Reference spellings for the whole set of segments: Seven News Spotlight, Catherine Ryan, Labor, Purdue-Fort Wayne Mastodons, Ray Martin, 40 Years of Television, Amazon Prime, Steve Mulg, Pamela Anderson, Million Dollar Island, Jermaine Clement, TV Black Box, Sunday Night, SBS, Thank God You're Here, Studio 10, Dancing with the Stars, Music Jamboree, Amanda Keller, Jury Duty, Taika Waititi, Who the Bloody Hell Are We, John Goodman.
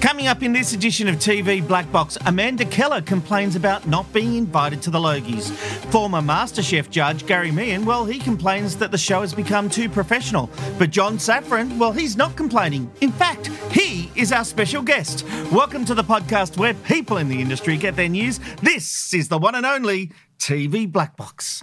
Coming up in this edition of TV Black Box, Amanda Keller complains about not being invited to the Logies. Former MasterChef judge Gary Mehigan, well, he complains that the show has become too professional. But John Safran, well, he's not complaining. In fact, he is our special guest. Welcome to the podcast where people in the industry get their news. This is the one and only TV Black Box.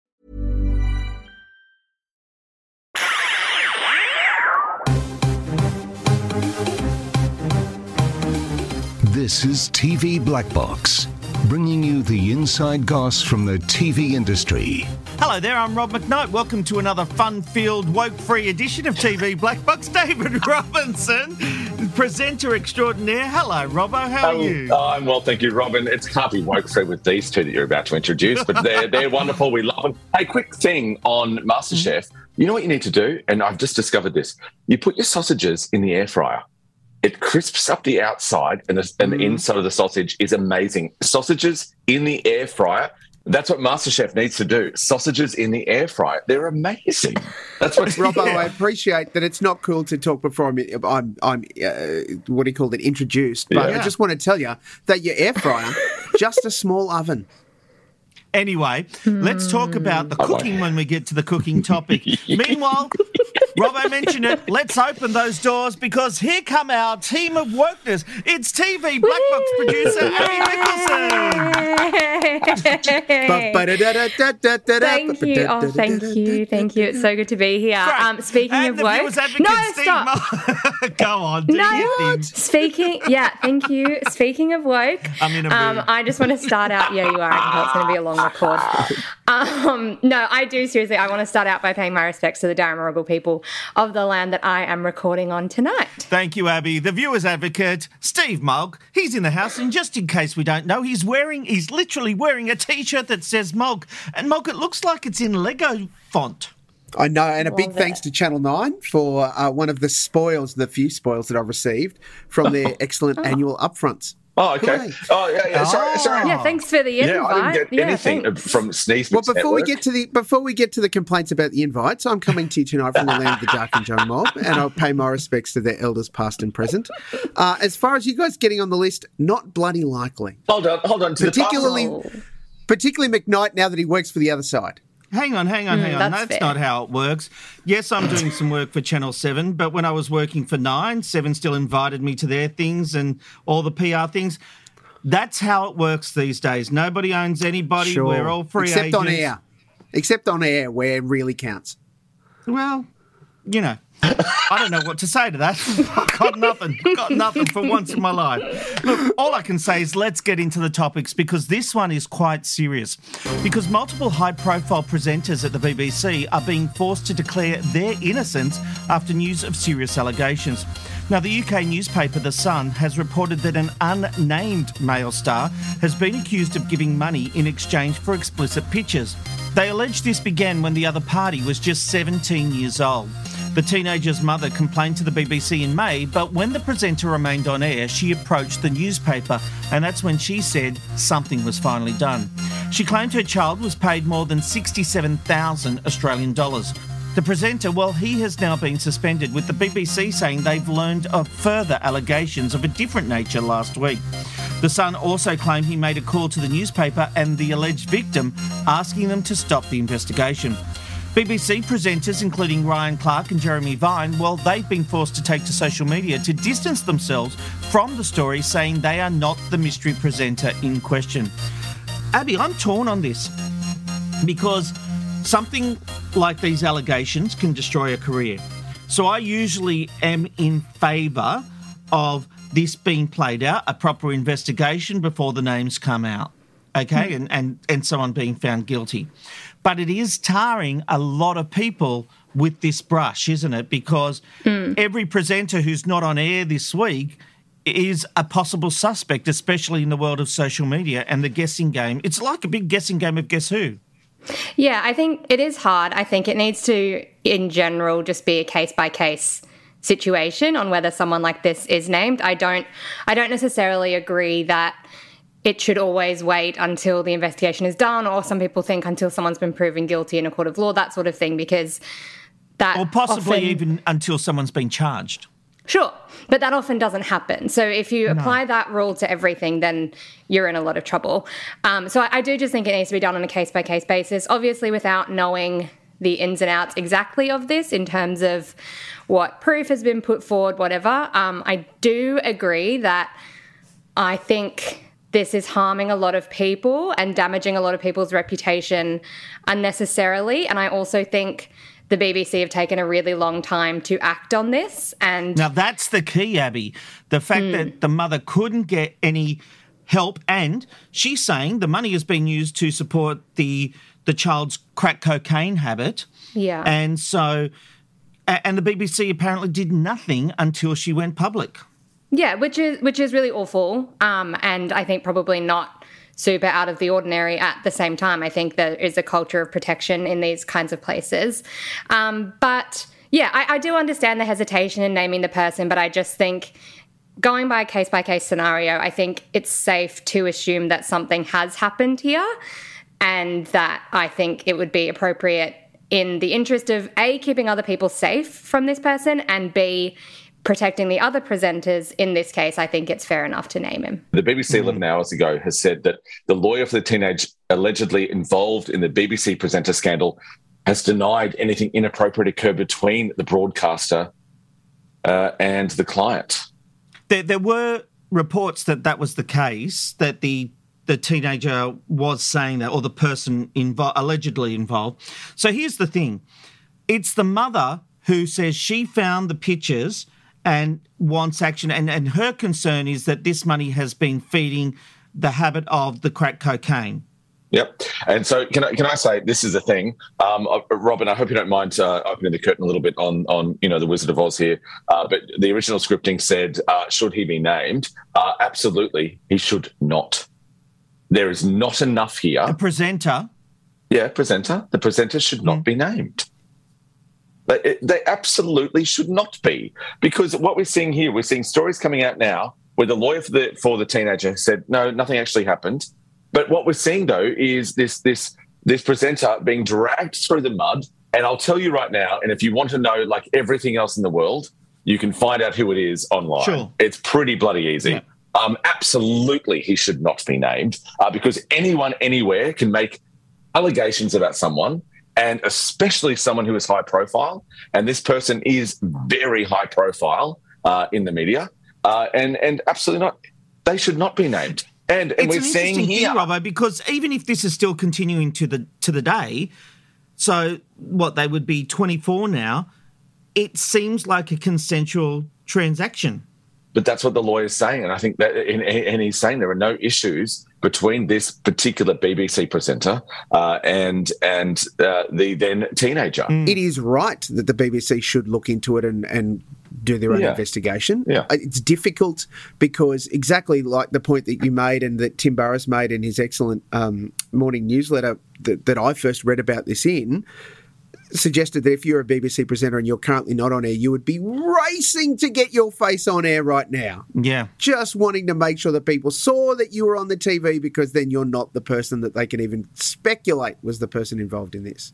This is TV Black Box, bringing you the inside goss from the TV industry. Hello there, I'm Rob McKnight. Welcome to another fun-filled, woke-free edition of TV Black Box. David Robinson, presenter extraordinaire. Hello, Robbo. How are you? I'm well, thank you, Robin. It's can't be woke-free with these two that you're about to introduce, but they're wonderful. We love them. Hey, quick thing on MasterChef. Mm-hmm. You know what you need to do? And I've just discovered this. You put your sausages in the air fryer. It crisps up the outside and the inside of the sausage is amazing. Sausages in the air fryer. That's what MasterChef needs to do. Sausages in the air fryer. They're amazing. That's what Robbo, yeah. I appreciate that it's not cool to talk before I'm introduced. But yeah. I just want to tell you that your air fryer, just a small oven. Anyway, let's talk about the cooking when we get to the cooking topic. Meanwhile, Robbo mentioned it. Let's open those doors because here come our team of wokeness. It's TV Black Box producer Abby Nicholson. Thank you. It's so good to be here. Speaking of woke, go on. Thank you. Speaking of woke, I just want to start out. Yeah, you are. I can tell it's going to be a long record. I want to start out by paying my respects to the Darramurrugal people of the land that I am recording on tonight. Thank you, Abby. The viewer's advocate, Steve Mulg, he's in the house, and just in case we don't know, he's literally wearing a T-shirt that says Mulg. And Mulg, it looks like it's in Lego font. I know, and a big thanks to Channel 9 for one of the few spoils that I've received from their excellent annual upfronts. Oh, okay. Great. Oh, yeah. Sorry. Yeah, thanks for the invite. Yeah, I didn't get anything from Sneeze. Well, before we get to the complaints about the invites, I'm coming to you tonight from the land of the Dark and Joan Mob, and I'll pay my respects to their elders past and present. As far as you guys getting on the list, not bloody likely. Hold on. Particularly McKnight now that he works for the other side. Hang on. That's not how it works. Yes, I'm doing some work for Channel 7, but when I was working for 9, 7 still invited me to their things and all the PR things. That's how it works these days. Nobody owns anybody. Sure. We're all free agents. Except on air, where it really counts. Well, you know. I don't know what to say to that. I've got nothing. For once in my life. Look, all I can say is let's get into the topics because this one is quite serious. Because multiple high-profile presenters at the BBC are being forced to declare their innocence after news of serious allegations. Now, the UK newspaper The Sun has reported that an unnamed male star has been accused of giving money in exchange for explicit pictures. They allege this began when the other party was just 17 years old. The teenager's mother complained to the BBC in May, but when the presenter remained on air, she approached the newspaper, and that's when she said something was finally done. She claimed her child was paid more than 67,000 Australian dollars. The presenter, well, he has now been suspended, with the BBC saying they've learned of further allegations of a different nature last week. The Sun also claimed he made a call to the newspaper and the alleged victim, asking them to stop the investigation. BBC presenters, including Ryan Clark and Jeremy Vine, well, they've been forced to take to social media to distance themselves from the story, saying they are not the mystery presenter in question. Abby, I'm torn on this because something like these allegations can destroy a career. So I usually am in favour of this being played out, a proper investigation before the names come out, okay, and someone being found guilty. But it is tarring a lot of people with this brush, isn't it? Because every presenter who's not on air this week is a possible suspect, especially in the world of social media and the guessing game. It's like a big guessing game of guess who. Yeah, I think it is hard. I think it needs to, in general, just be a case-by-case situation on whether someone like this is named. I don't necessarily agree that it should always wait until the investigation is done, or some people think until someone's been proven guilty in a court of law, that sort of thing, because that or possibly often, even until someone's been charged. Sure, but that often doesn't happen. So if you apply that rule to everything, then you're in a lot of trouble. So I do just think it needs to be done on a case-by-case basis, obviously without knowing the ins and outs exactly of this in terms of what proof has been put forward, whatever. I do agree that I think this is harming a lot of people and damaging a lot of people's reputation unnecessarily. And I also think the BBC have taken a really long time to act on this. And now that's the key, Abby, the fact that the mother couldn't get any help, and she's saying the money is being used to support the child's crack cocaine habit. Yeah. And so, and the BBC apparently did nothing until she went public. Yeah, which is really awful, and I think probably not super out of the ordinary at the same time. I think there is a culture of protection in these kinds of places. But, yeah, I do understand the hesitation in naming the person, but I just think going by a case-by-case scenario, I think it's safe to assume that something has happened here, and that I think it would be appropriate in the interest of, A, keeping other people safe from this person, and B, protecting the other presenters. In this case, I think it's fair enough to name him. The BBC 11 hours ago has said that the lawyer for the teenage allegedly involved in the BBC presenter scandal has denied anything inappropriate occurred between the broadcaster and the client. There were reports that was the case, that the teenager was saying that, or the person allegedly involved. So here's the thing. It's the mother who says she found the pictures and wants action. And her concern is that this money has been feeding the habit of the crack cocaine. Yep. And so can I say this is the thing. Robin, I hope you don't mind opening the curtain a little bit on the Wizard of Oz here. But the original scripting said, should he be named? Absolutely, he should not. There is not enough here. The presenter? Yeah, presenter. The presenter should not be named. They absolutely should not be, because what we're seeing here, we're seeing stories coming out now where the lawyer for the teenager said, no, nothing actually happened. But what we're seeing, though, is this presenter being dragged through the mud. And I'll tell you right now, and if you want to know, like everything else in the world, you can find out who it is online. Sure. It's pretty bloody easy. Yeah. Absolutely, he should not be named because anyone anywhere can make allegations about someone, and especially someone who is high profile. And this person is very high profile in the media. And absolutely not. They should not be named. And we're seeing here, thing, Robbo, because even if this is still continuing to the day, so what, they would be 24 now, it seems like a consensual transaction. But that's what the lawyer's saying. And I think that, and he's saying there are no issues between this particular BBC presenter and the then teenager. It is right that the BBC should look into it and do their own investigation. Yeah. It's difficult because exactly like the point that you made and that Tim Burris made in his excellent morning newsletter that I first read about this in, suggested that if you're a BBC presenter and you're currently not on air, you would be racing to get your face on air right now. Yeah. Just wanting to make sure that people saw that you were on the TV, because then you're not the person that they can even speculate was the person involved in this.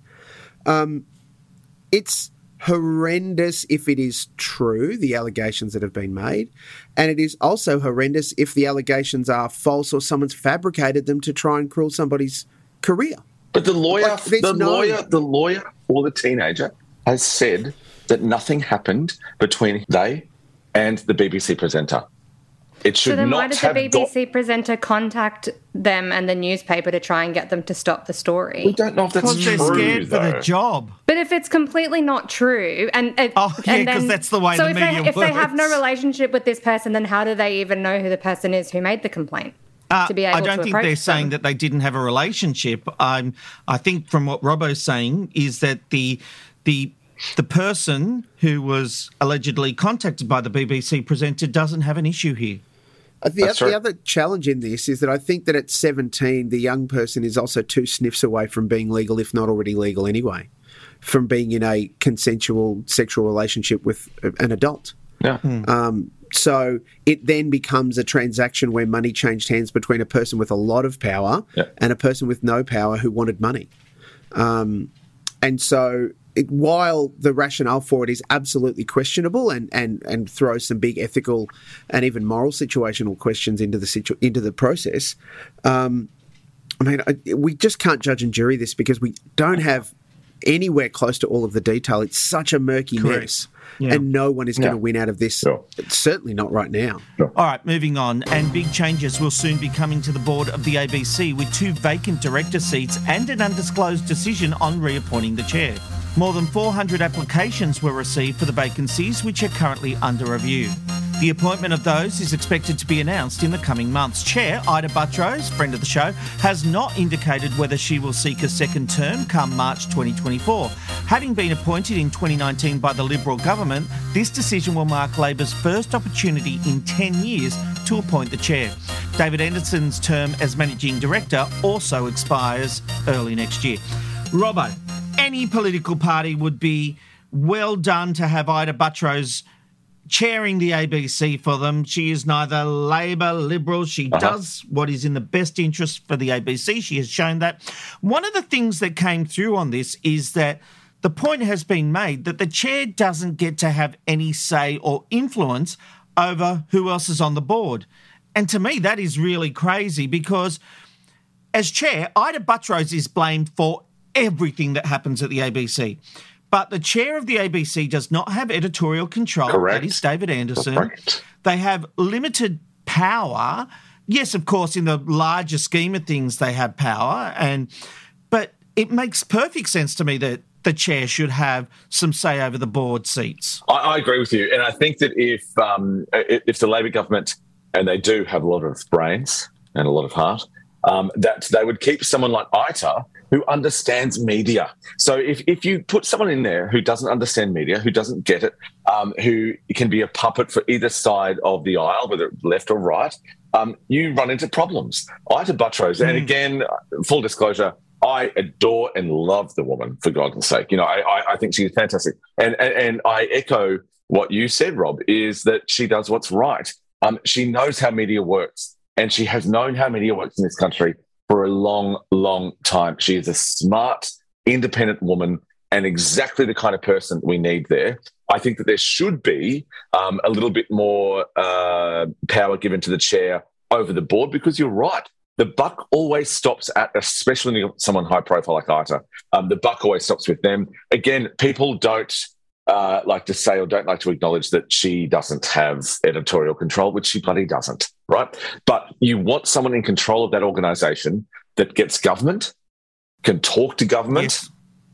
It's horrendous if it is true, the allegations that have been made, and it is also horrendous if the allegations are false or someone's fabricated them to try and cruel somebody's career. But the lawyer or the teenager has said that nothing happened between they and the BBC presenter. It should not have... So then why did the BBC presenter contact them and the newspaper to try and get them to stop the story? We don't know if that's true, though. Because they're scared for their job. But if it's completely not true... because that's the way the media works. So if they have no relationship with this person, then how do they even know who the person is who made the complaint? I don't think they're saying that they didn't have a relationship. I think from what Robbo's saying is that the person who was allegedly contacted by the BBC presenter doesn't have an issue here. The other challenge in this is that I think that at 17, the young person is also two sniffs away from being legal, if not already legal anyway, from being in a consensual sexual relationship with an adult. Yeah. So it then becomes a transaction where money changed hands between a person with a lot of power and a person with no power who wanted money. While the rationale for it is absolutely questionable and throws some big ethical and even moral situational questions into the process, we just can't judge and jury this because we don't have anywhere close to all of the detail. It's such a murky mess. Yeah. And no one is going to win out of this. No. Certainly not right now. No. All right, moving on. And big changes will soon be coming to the board of the ABC with 2 vacant director seats and an undisclosed decision on reappointing the chair. More than 400 applications were received for the vacancies, which are currently under review. The appointment of those is expected to be announced in the coming months. Chair Ita Buttrose, friend of the show, has not indicated whether she will seek a second term come March 2024. Having been appointed in 2019 by the Liberal government, this decision will mark Labor's first opportunity in 10 years to appoint the chair. David Anderson's term as managing director also expires early next year. Robbo, any political party would be well done to have Ita Buttrose chairing the ABC for them. She is neither Labor, Liberal. She does what is in the best interest for the ABC. She has shown that. One of the things that came through on this is that the point has been made that the chair doesn't get to have any say or influence over who else is on the board. And to me, that is really crazy because as chair, Ita Buttrose is blamed for everything that happens at the ABC. But the chair of the ABC does not have editorial control. Correct. That is David Anderson. Correct. They have limited power. Yes, of course, in the larger scheme of things, they have power. But it makes perfect sense to me that the chair should have some say over the board seats. I agree with you. And I think that if the Labor government, and they do have a lot of brains and a lot of heart, that they would keep someone like Ita who understands media. So if you put someone in there who doesn't understand media, who doesn't get it, who can be a puppet for either side of the aisle, whether left or right, you run into problems. Ita Buttrose, and again, full disclosure, I adore and love the woman, for God's sake. You know, I think she's fantastic. And I echo what you said, Rob, is that she does what's right. She knows how media works, and she has known how media works in this country for a long, long time. She is a smart, independent woman and exactly the kind of person we need there. I think that there should be a little bit more power given to the chair over the board because you're right. The buck always stops at, especially someone high profile like Ita, the buck always stops with them. Again, people don't like to say or don't like to acknowledge that she doesn't have editorial control, which she bloody doesn't, right? But you want someone in control of that organisation that gets government, can talk to government,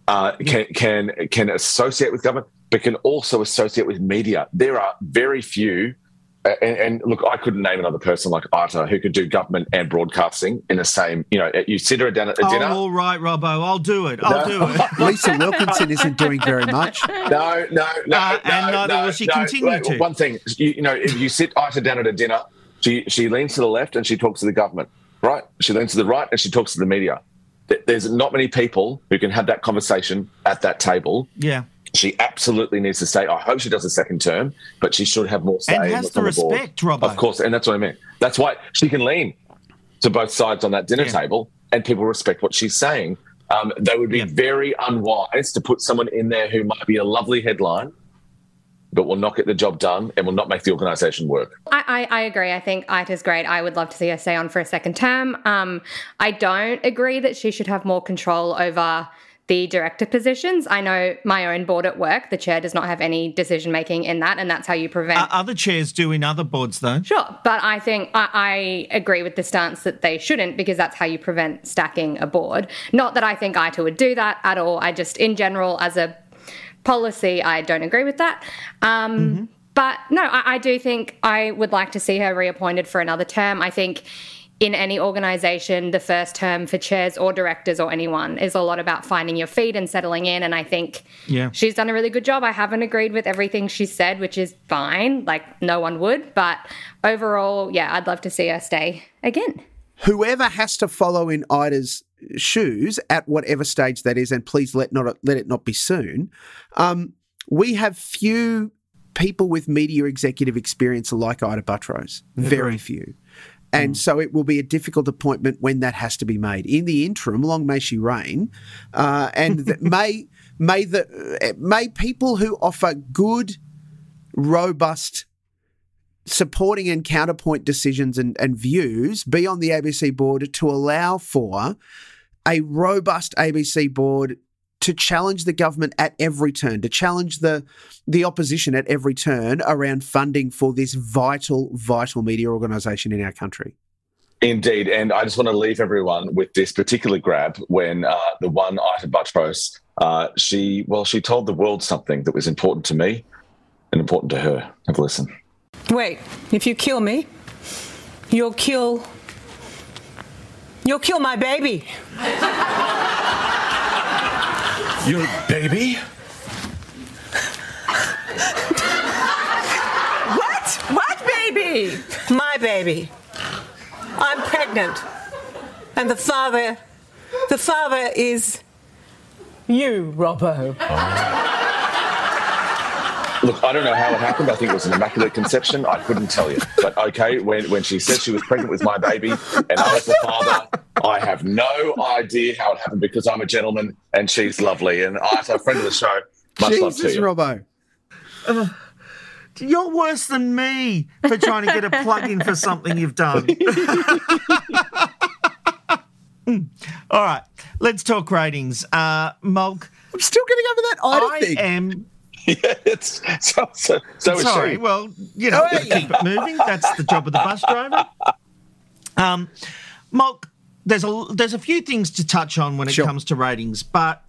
can associate with government, but can also associate with media. There are very few... And look, I couldn't name another person like Ita who could do government and broadcasting in the same, you know, you sit her down at dinner. Oh, all right, Robbo, I'll do it. Lisa Wilkinson isn't doing very much. No, and neither will she continue to. One thing, you know, if you sit Ita down at a dinner, she leans to the left and she talks to the government, right? She leans to the right and she talks to the media. There's not many people who can have that conversation at that table. Yeah. She absolutely needs to say, I hope she does a second term, but she should have more say. And has the respect, Robbo. Of course, and that's what I mean. That's why she can lean to both sides on that dinner table and people respect what she's saying. They would be very unwise to put someone in there who might be a lovely headline but will not get the job done and will not make the organisation work. I agree. I think Ita's great. I would love to see her stay on for a second term. I don't agree that she should have more control over the director positions. I know my own board at work, the chair does not have any decision-making in that, and that's how you prevent... Other chairs do in other boards, though. Sure, but I think I agree with the stance that they shouldn't, because that's how you prevent stacking a board. Not that I think ITA would do that at all. I just, in general, as a policy, I don't agree with that. But no, I do think I would like to see her reappointed for another term. I think in any organisation, the first term for chairs or directors or anyone is a lot about finding your feet and settling in. And I think she's done a really good job. I haven't agreed with everything she said, which is fine. Like, no one would. But overall, yeah, I'd love to see her stay again. Whoever has to follow in Ida's shoes at whatever stage that is, and please let it not be soon, we have few people with media executive experience like Ita Buttrose, very few. And so it will be a difficult appointment when that has to be made. In the interim, long may she reign, and may people who offer good, robust, supporting and counterpoint decisions and views be on the ABC board to allow for a robust ABC board to challenge the government at every turn, to challenge the opposition at every turn around funding for this vital, vital media organisation in our country. Indeed, and I just want to leave everyone with this particular grab when the one Ita Buttrose, she told the world something that was important to me and important to her. Have a listen. Wait, if you kill me, you'll kill my baby. Your baby? What? What baby? My baby. I'm pregnant. And the father is you, Robbo. Oh. Look, I don't know how it happened. I think it was an immaculate conception. I couldn't tell you. But okay, when she said she was pregnant with my baby and I was the father, I have no idea how it happened because I'm a gentleman and she's lovely. And Ita, friend of the show, much love to you. Jesus, Robbo. You're worse than me for trying to get a plug-in for something you've done. All right, let's talk ratings. Mulg. I'm still getting over that Ita thing. I am... Yeah, it's so sorry. Well, you know, keep it moving. That's the job of the bus driver. Mulg. There's a few things to touch on when it comes to ratings, but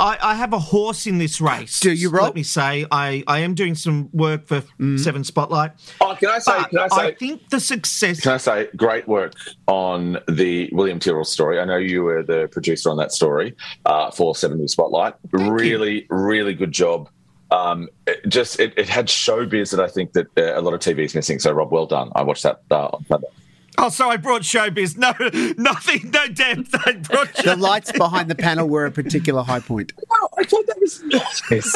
I have a horse in this race. Do you, Rob? Let me say, I am doing some work for Seven Spotlight. Oh, can I say? I think the success... Can I say, great work on the William Tyrrell story. I know you were the producer on that story for Seven News Spotlight. Really good job. It had showbiz that I think that a lot of TV is missing. So, Rob, well done. I watched that. Oh, so I brought showbiz. No, nothing, no depth. I brought showbiz. The lights behind the panel were a particular high point. Wow, I thought that was nice.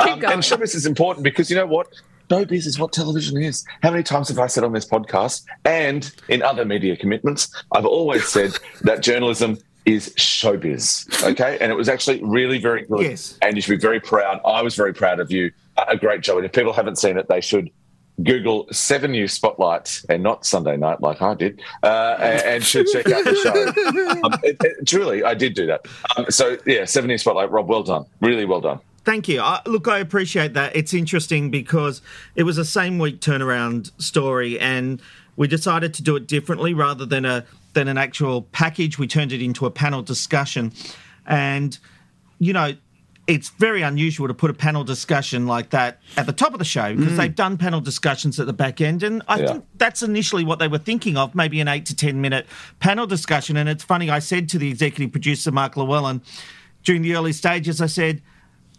And showbiz is important because you know what? Showbiz is what television is. How many times have I said on this podcast and in other media commitments, I've always said that journalism is showbiz, okay? And it was actually really very good. Yes. And you should be very proud. I was very proud of you. A great job. And if people haven't seen it, they should Google 7 News Spotlight and not Sunday Night like I did and should check out the show. Truly, I did do that. 7 News Spotlight. Rob, well done. Really well done. Thank you. I appreciate that. It's interesting because it was a same-week turnaround story and we decided to do it differently rather than an actual package. We turned it into a panel discussion and, you know, it's very unusual to put a panel discussion like that at the top of the show because they've done panel discussions at the back end and I think that's initially what they were thinking of, maybe an 8 to 10 minute panel discussion. And it's funny, I said to the executive producer, Mark Llewellyn, during the early stages, I said,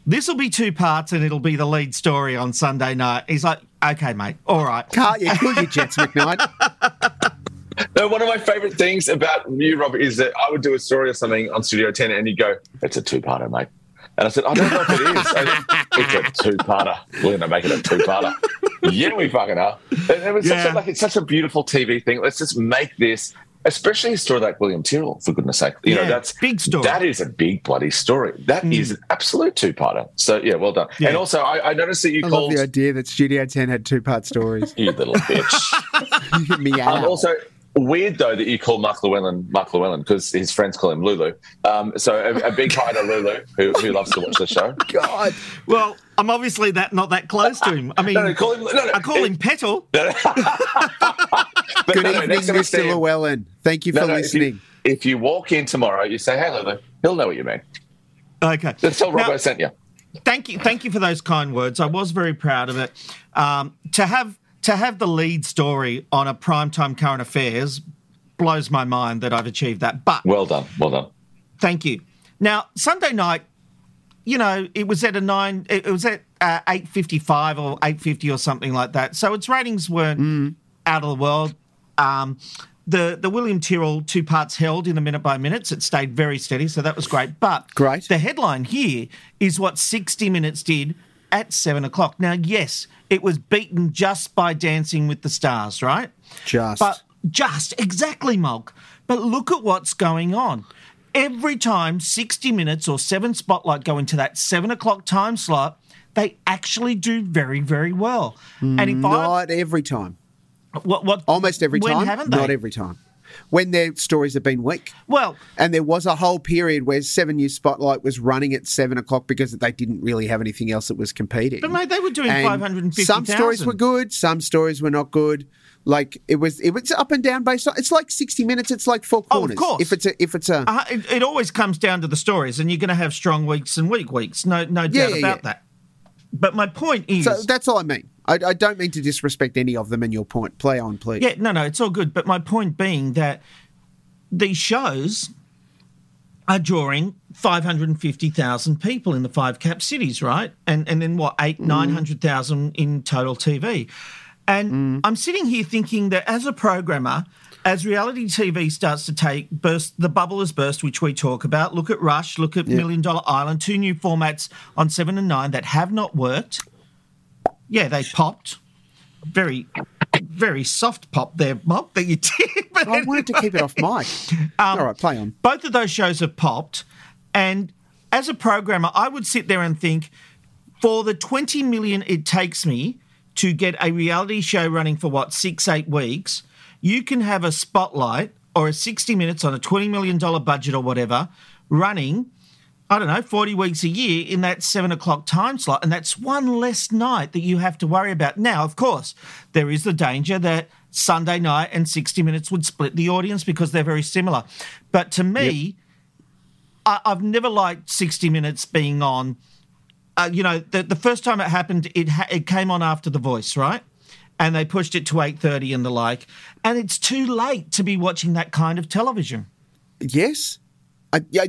this will be two parts and it'll be the lead story on Sunday night. He's like, okay, mate, all right. Can't you call your Jets, McKnight? No, one of my favourite things about you, Robert, is that I would do a story or something on Studio 10 and you go, it's a two-parter, mate. And I said, I don't know if it is. It's a two-parter. We're going to make it a two-parter. Yeah, we fucking are. And it was it's such a beautiful TV thing. Let's just make this, especially a story like William Tyrrell, for goodness sake. You know, that's big story. That is a big bloody story. That is an absolute two-parter. So, yeah, well done. Yeah. And also, I noticed that you called... I love the idea that Studio 10 had two-part stories. You little bitch. Meow. Also... Weird, though, that you call Mark Llewellyn, because his friends call him Lulu. So a big hi to Lulu, who loves to watch the show. God. Well, I'm obviously not that close to him. I mean, I call him Petal. Good evening, Mr. Llewellyn. Thank you for listening. If you walk in tomorrow, you say, hey, Lulu, he'll know what you mean. Okay. That's how Robbo sent you. Thank you for those kind words. I was very proud of it. To have the lead story on a primetime current affairs blows my mind that I've achieved that. But well done. Thank you. Now, Sunday night, you know, it was at 8:55 or 8:50 or something like that. So its ratings weren't out of the world. The William Tyrrell two parts held in the minute by minutes. It stayed very steady, so that was great. But the headline here is what 60 Minutes did at 7:00. Now, yes, it was beaten just by Dancing with the Stars, right? Exactly, Mulk. But look at what's going on. Every time 60 Minutes or 7 Spotlight go into that 7:00 time slot, they actually do very, very well. And if not every time. What? Almost every time. When haven't they? Not every time. When their stories have been weak. Well. And there was a whole period where 7 News Spotlight was running at 7:00 because they didn't really have anything else that was competing. But, mate, they were doing 550,000. Some stories were good, some stories were not good. Like, it was up and down based on... It's like 60 Minutes, it's like Four Corners. Oh, of course. If it's a... It always comes down to the stories, and you're going to have strong weeks and weak weeks. No doubt about that. But my point is... So that's all I mean. I don't mean to disrespect any of them in your point. Play on, please. Yeah, no, it's all good. But my point being that these shows are drawing 550,000 people in the five cap cities, right? And then, 900,000 in total TV. And I'm sitting here thinking that as a programmer, as reality TV starts to the bubble has burst, which we talk about. Look at Rush, look at Million Dollar Island, two new formats on 7 and 9 that have not worked. Yeah, they popped. Very, very soft pop there, Mop, that you did. But I wanted to keep it off mic. All right, play on. Both of those shows have popped. And as a programmer, I would sit there and think, for the $20 million it takes me to get a reality show running for, 6-8 weeks, you can have a Spotlight or a 60 Minutes on a $20 million budget or whatever running... 40 weeks a year in that 7:00 time slot, and that's one less night that you have to worry about. Now, of course, there is the danger that Sunday Night and 60 Minutes would split the audience because they're very similar. But to me, I've never liked 60 Minutes being on. The first time it happened, it came on after The Voice, right? And they pushed it to 8:30 and the like. And it's too late to be watching that kind of television. Yes.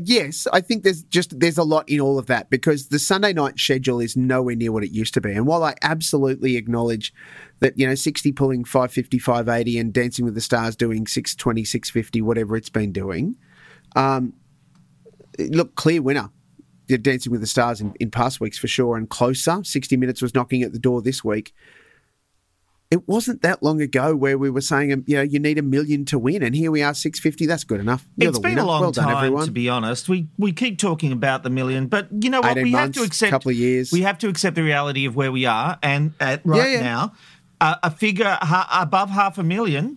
Yes, I think there's a lot in all of that because the Sunday night schedule is nowhere near what it used to be. And while I absolutely acknowledge that, 60 pulling 550, 580 and Dancing with the Stars doing 620, 650, whatever it's been doing, look, clear winner. They're Dancing with the Stars in past weeks for sure and closer. 60 Minutes was knocking at the door this week. It wasn't that long ago where we were saying, you need $1 million to win, and here we are, 650. That's good enough. It's been a long time, to be honest. We keep talking about the $1 million, but you know what? We have to accept the reality of where we are, and now, a figure above $500,000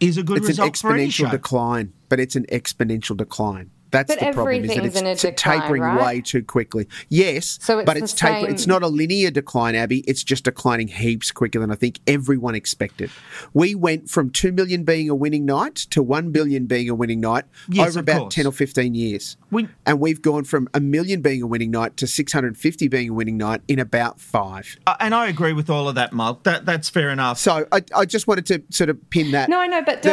is a good result for any show. It's an exponential decline, but it's an exponential decline. That's the problem, is that it's tapering way too quickly. Yes, but it's tapering. It's not a linear decline, Abby. It's just declining heaps quicker than I think everyone expected. We went from $2 million being a winning night to $1 billion being a winning night over about 10 or 15 years. And we've gone from $1 million being a winning night to 650 being a winning night in about 5. And I agree with all of that, Mark. That's fair enough. So I just wanted to sort of pin that. No, I know, but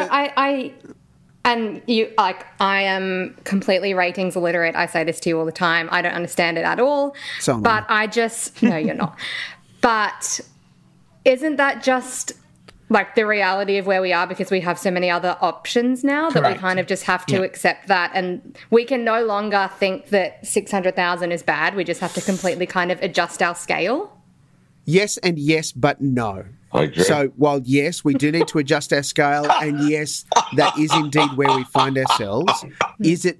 And I am completely ratings illiterate. I say this to you all the time. I don't understand it at all. So but I just... No, you're not. But isn't that just like the reality of where we are because we have so many other options now that we kind of just have to accept that? And we can no longer think that 600,000 is bad. We just have to completely kind of adjust our scale. Yes and yes, but no. I agree. So while, yes, we do need to adjust our scale, and yes, that is indeed where we find ourselves, is it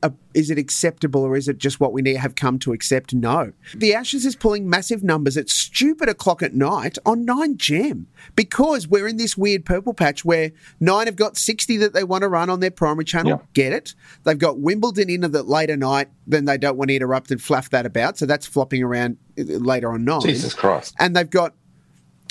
acceptable or is it just what we have come to accept? No. The Ashes is pulling massive numbers at stupid o'clock at night on 9 Gem because we're in this weird purple patch where 9 have got 60 that they want to run on their primary channel. Yeah. Get it. They've got Wimbledon in at that later night, then they don't want to interrupt and fluff that about, so that's flopping around later on 9. Jesus Christ. And they've got...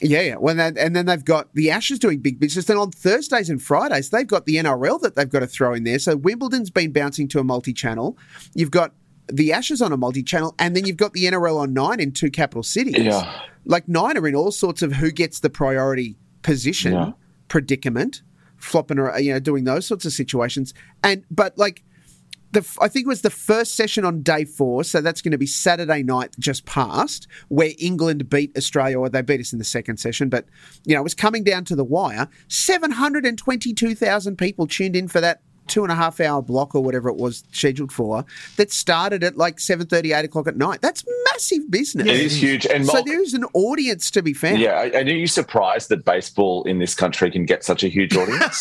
Yeah, and then they've got the Ashes doing big business. Then on Thursdays and Fridays, they've got the NRL that they've got to throw in there. So Wimbledon's been bouncing to a multi-channel. You've got the Ashes on a multi-channel, and then you've got the NRL on 9 in 2 capital cities. Yeah. Like 9 are in all sorts of who gets the priority position, yeah, predicament, flopping around, you know, doing those sorts of situations. And but like I think it was the first session on day 4, so that's going to be Saturday night just past, where England beat Australia, or they beat us in the second session, but, you know, it was coming down to the wire. 722,000 people tuned in for that 2.5 hour block or whatever it was scheduled for that started at like 7:30, 8 o'clock at night. That's massive business. It is huge. And Mark, so there is an audience to be found. Yeah, and are you surprised that baseball in this country can get such a huge audience?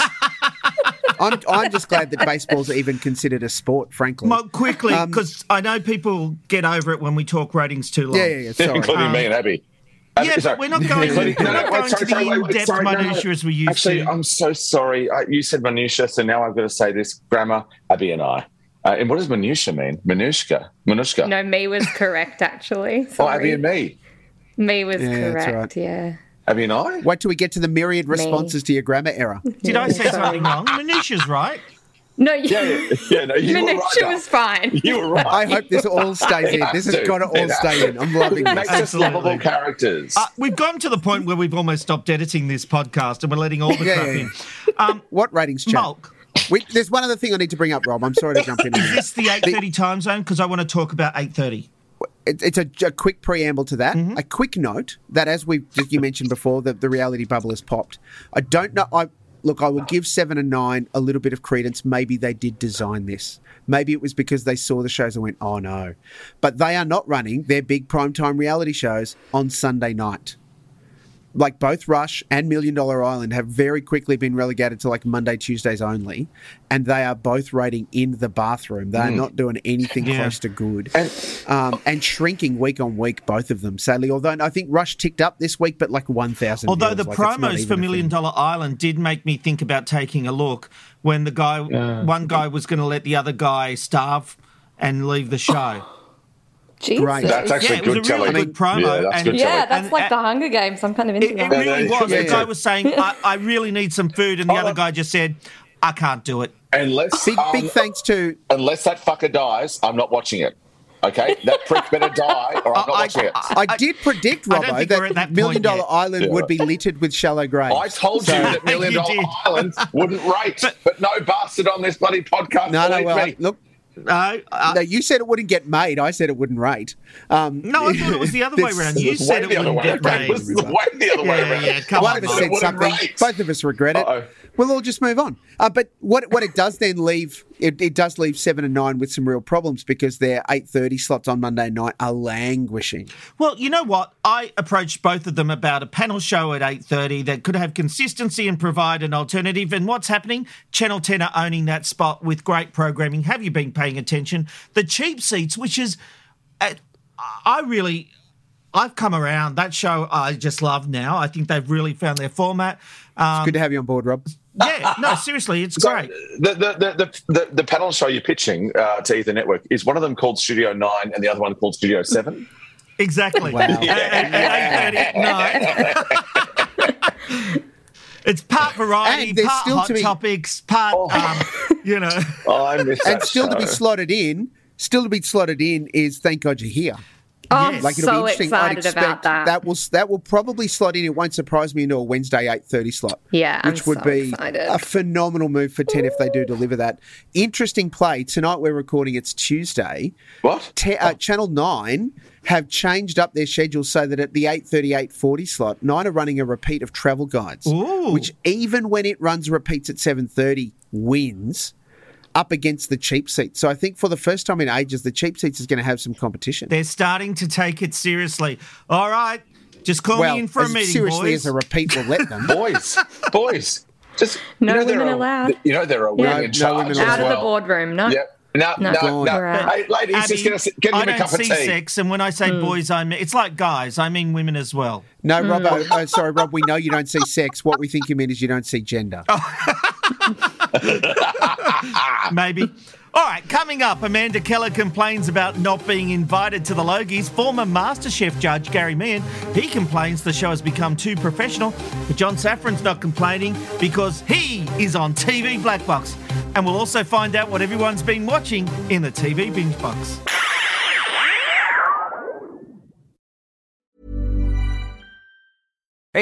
I'm just glad that baseball's even considered a sport, frankly. Well, quickly, because I know people get over it when we talk ratings too long. Yeah, sorry. Including me and Abby. Yeah, sorry. But we're not going to the in-depth minutiae as we used to. Actually, I'm so sorry. You said minutiae, so now I've got to say this. Grammar, Abby and I. And what does minutiae mean? Minushka. No, me was correct, actually. Sorry. Oh, Abby and me. Me was correct, right. Abby and I? Wait till we get to the myriad responses to your grammar error. Did I say something wrong? Minutiae's right. No, you were right. She was fine. You were right. I hope this all stays in. This has got to all stay in. I'm loving this. Makes us lovable characters. We've gone to the point where we've almost stopped editing this podcast and we're letting all the stuff in. What ratings, chat? Mulk. There's one other thing I need to bring up, Rob. I'm sorry to jump in. Is this the 8:30 time zone? Because I want to talk about 8:30. It's a quick preamble to that. Mm-hmm. A quick note that, as you mentioned before, the reality bubble has popped. I don't know... Look, I will give 7 and 9 a little bit of credence. Maybe they did design this. Maybe it was because they saw the shows and went, oh, no. But they are not running their big primetime reality shows on Sunday night. Like both Rush and Million Dollar Island have very quickly been relegated to like Monday, Tuesdays only, and they are both rating in the bathroom. They are not doing anything close to good. And shrinking week on week, both of them, sadly. Although I think Rush ticked up this week, but like 1,000. Although the promos for Million Dollar Island did make me think about taking a look when the guy, one guy was going to let the other guy starve and leave the show. Jesus. Great. That's actually good. It was a really good promo. That's like the Hunger Games. I'm kind of into that. It really was. The guy was saying, I really need some food, and the other guy just said, I can't do it. Big thanks to... Unless that fucker dies, I'm not watching it. Okay? That prick better die, or I'm not watching it. I did predict, Robbo, that Million Dollar Island would be littered with shallow graves. I told you that Million Dollar Island wouldn't rate, but no bastard on this bloody podcast. No, look... No, you said it wouldn't get made. I said it wouldn't rate. No, I thought it was the other way around. You said it wouldn't get made. It was the way the other way around. One of us said something. Both of us regret it. Uh-oh. We'll all just move on. But what it does then leave... It does leave 7 and 9 with some real problems because their 8:30 slots on Monday night are languishing. Well, you know what? I approached both of them about a panel show at 8:30 that could have consistency and provide an alternative. And what's happening? Channel 10 are owning that spot with great programming. Have you been paying attention? The Cheap Seats, which is... I've come around. That show I just love now. I think they've really found their format. It's good to have you on board, Rob. Yeah, no, seriously, it's great. The panel show you're pitching to Ether Network, is one of them called Studio 9 and the other one called Studio 7? Exactly. Wow. At 8:30 at night. It's part variety, part hot topics, part, you know. Oh, I miss that show. Still to be slotted in is Thank God You're Here. Oh, yes. Like, I'm so excited about that. That will probably slot in. It won't surprise me into a Wednesday 8:30 slot. Yeah, which would be a phenomenal move for 10 if they do deliver that. Interesting play. Tonight we're recording. It's Tuesday. What? Channel 9 have changed up their schedule so that at the 8:30, 8:40 slot, 9 are running a repeat of Travel Guides, which even when it runs repeats at 7:30 wins up against the Cheap Seats. So I think for the first time in ages, the Cheap Seats is going to have some competition. They're starting to take it seriously. All right, Just call me in for a meeting, seriously, boys. Seriously, as a repeat, we'll let them. Boys. Just, no women allowed. You know there are women in charge. Out of the boardroom, no. Yep. No. Right. Hey, ladies, Abby, just get him a cup of tea. I don't see sex, and when I say boys, I mean, it's like guys. I mean women as well. No, Rob, sorry, Rob, we know you don't see sex. What we think you mean is you don't see gender. Oh. Maybe. All right, coming up, Amanda Keller complains about not being invited to the Logies. Former MasterChef judge Gary Mehigan, he complains the show has become too professional. But John Safran's not complaining because he is on TV Black Box. And we'll also find out what everyone's been watching in the TV Binge Box. Hey,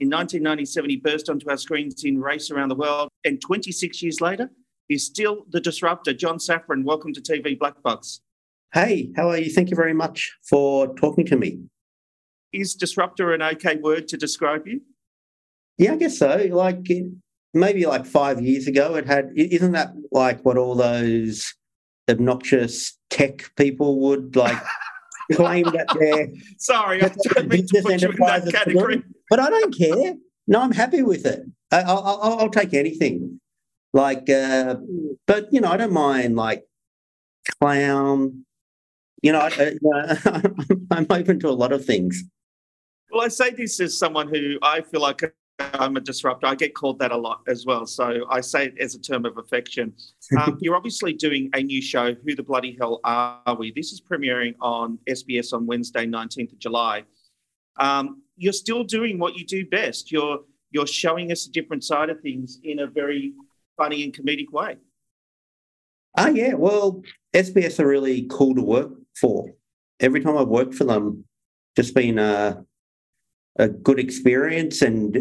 In 1997, he burst onto our screens in Race Around the World, and 26 years later, he's still the disruptor. John Safran, welcome to TV Black Box. Hey, how are you? Thank you very much for talking to me. Is disruptor an okay word to describe you? Yeah, I guess so. Maybe 5 years ago, isn't that like what all those obnoxious tech people would like claim that they're... Sorry, I don't mean to put you in that category. But I don't care. No, I'm happy with it. I'll take anything. But, I don't mind, clown. I'm open to a lot of things. Well, I say this as someone who I feel like I'm a disruptor. I get called that a lot as well, so I say it as a term of affection. You're obviously doing a new show, Who the Bloody Hell Are We? This is premiering on SBS on Wednesday, 19th of July. You're still doing what you do best. You're showing us a different side of things in a very funny and comedic way. Oh, yeah. Well, SBS are really cool to work for. Every time I've worked for them, just been a good experience and,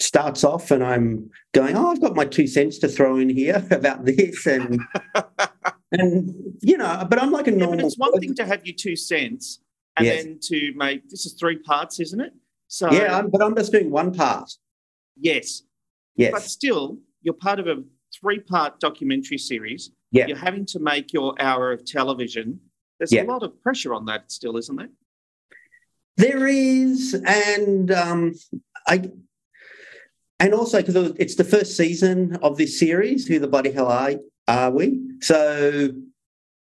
starts off and I'm going, I've got my 2 cents to throw in here about this and, but I'm like a normal... But it's one thing to have your 2 cents... And yes. Then to make, this is 3 parts, isn't it? So yeah, but I'm just doing 1 part. Yes. But still, you're part of a 3-part documentary series. Yeah. You're having to make your hour of television. There's a lot of pressure on that still, isn't there? There is, and also because it's the first season of this series, Who the Bloody Hell Are We? So...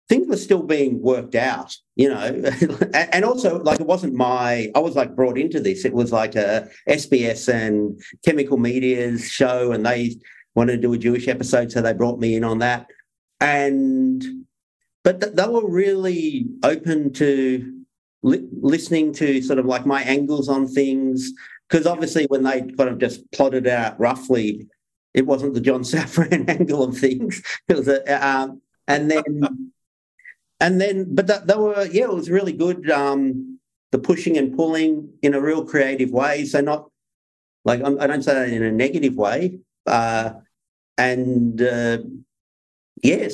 things were still being worked out, and also it wasn't I was brought into this. It was a SBS and Chemical Media's show and they wanted to do a Jewish episode, so they brought me in on that. But they were really open to listening to sort of my angles on things because obviously when they kind of just plotted out roughly, it wasn't the John Safran angle of things. It was it was really good, the pushing and pulling in a real creative way. So not, I don't say that in a negative way. So it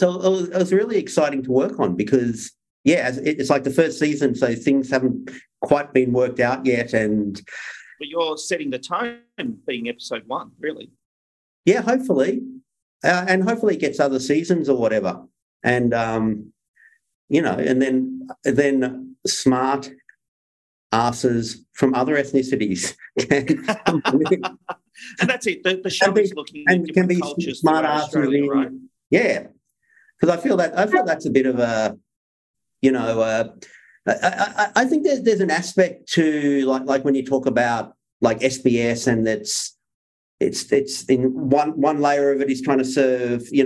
was really exciting to work on because, it's the first season, so things haven't quite been worked out yet. But you're setting the tone being episode 1, really. Yeah, hopefully. And hopefully it gets other seasons or whatever. And... then smart asses from other ethnicities. And that's it. The show is looking at different cultures. Smart asses, right? Yeah, because I feel that's a bit of a, I think there's an aspect to like when you talk about SBS and it's in one layer of it is trying to serve, the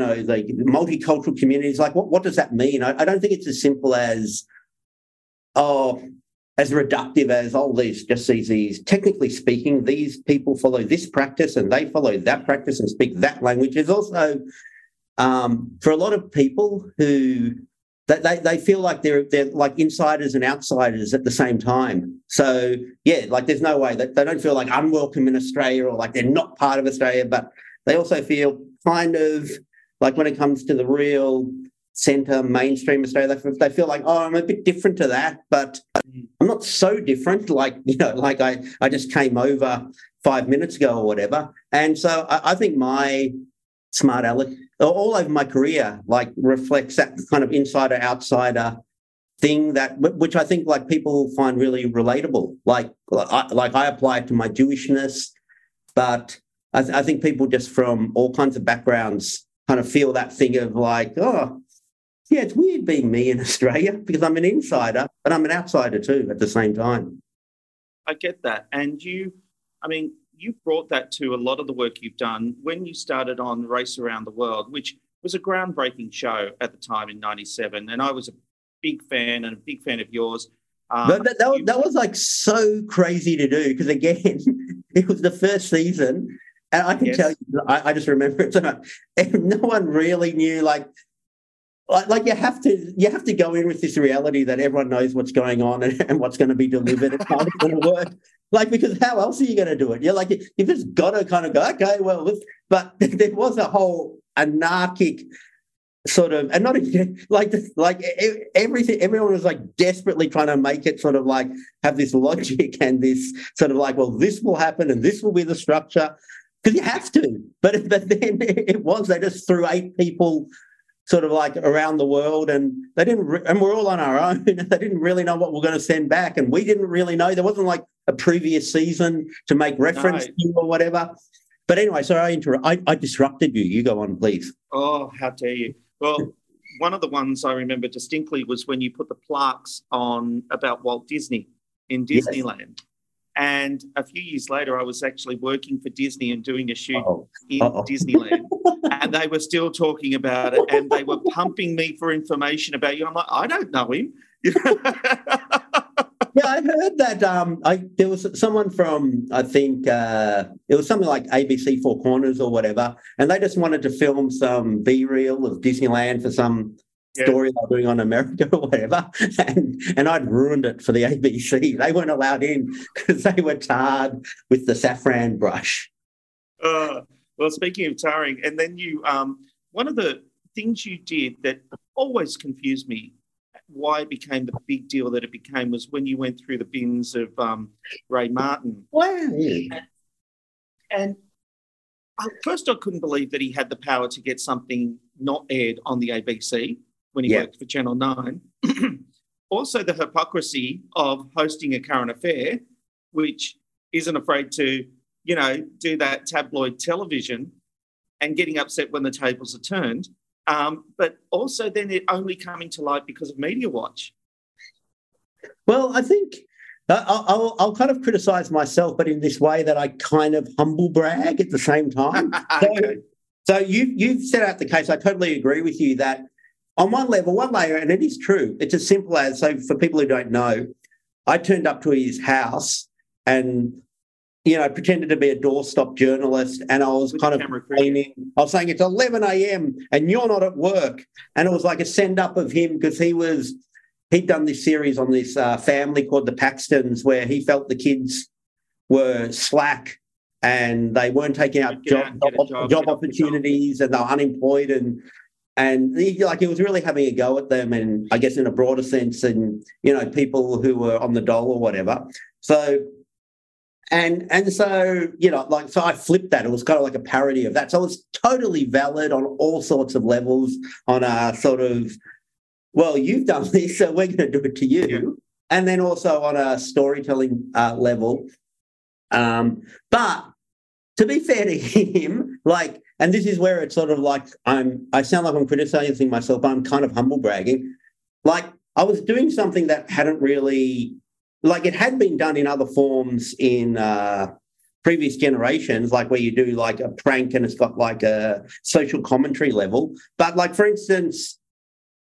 multicultural communities. What does that mean? I don't think it's as simple as reductive as these technically speaking, these people follow this practice and they follow that practice and speak that language. There's also for a lot of people who They feel like they're like insiders and outsiders at the same time. So yeah, like there's no way that they don't feel like unwelcome in Australia or like they're not part of Australia, but they also feel kind of like when it comes to the real centre mainstream Australia, they feel like, oh, I'm a bit different to that, but I'm not so different. Like, you know, like I just came over 5 minutes ago or whatever. And so I think my smart aleck all over my career, like, reflects that kind of insider-outsider thing that, which I think, like, people find really relatable. Like I apply it to my Jewishness, but I think people just from all kinds of backgrounds kind of feel that thing of, like, oh, yeah, it's weird being me in Australia because I'm an insider, but I'm an outsider too at the same time. I get that. And you brought that to a lot of the work you've done when you started on Race Around the World, which was a groundbreaking show at the time in 97. And I was a big fan and a big fan of yours. But that was like so crazy to do because, again, it was the first season. And I can tell you, I just remember it so much. And no one really knew, like you have to go in with this reality that everyone knows what's going on and what's going to be delivered and how it's going to work. Like, because how else are you going to do it? You're like, you've just got to kind of go, okay, well, but there was a whole anarchic sort of, and not like everything, everyone was like desperately trying to make it sort of like have this logic and this sort of like, well, this will happen and this will be the structure because you have to. But then they just threw 8 people sort of like around the world, and they didn't, and we're all on our own. They didn't really know what we're going to send back, and we didn't really know. There wasn't like a previous season to make reference to or whatever. But anyway, sorry, I disrupted you. You go on, please. Oh, how dare you! Well, one of the ones I remember distinctly was when you put the plaques on about Walt Disney in Disneyland, and a few years later, I was actually working for Disney and doing a shoot in Disneyland. And they were still talking about it, and they were pumping me for information about you. I'm like, I don't know him. Yeah, I heard that there was someone from, I think, it was something like ABC Four Corners or whatever, and they just wanted to film some B-reel of Disneyland for some story they were doing on America or whatever, and I'd ruined it for the ABC. They weren't allowed in because they were tarred with the Safran brush. Well, speaking of tarring, and then you, one of the things you did that always confused me, why it became the big deal that it became, was when you went through the bins of Ray Martin. Wow. And at first I couldn't believe that he had the power to get something not aired on the ABC when he worked for Channel 9. Also the hypocrisy of hosting A Current Affair, which isn't afraid to, you know, do that tabloid television and getting upset when the tables are turned. But also then it only coming to light because of Media Watch. Well, I think I'll kind of criticise myself, but in this way that I kind of humble brag at the same time. So you've set out the case. I totally agree with you that on one level, one layer, and it is true, it's as simple as, so for people who don't know, I turned up to his house and, you know, pretended to be a doorstop journalist, and I was kind of complaining. I was saying it's 11 a.m. and you're not at work. And it was like a send-up of him because he'd done this series on this family called the Paxtons where he felt the kids were slack and they weren't taking out job opportunities and they were unemployed and he, like, he was really having a go at them, and I guess in a broader sense, and, you know, people who were on the dole or whatever. So... And so, you know, like, so I flipped that. It was kind of like a parody of that. So it was totally valid on all sorts of levels, on a sort of, well, you've done this, so we're going to do it to you. Yeah. And then also on a storytelling level. But to be fair to him, like, and this is where it's sort of like, I sound like I'm criticizing myself, but I'm kind of humble bragging. Like, I was doing something that hadn't really... Like, it had been done in other forms in previous generations, like where you do like a prank and it's got like a social commentary level. But like, for instance,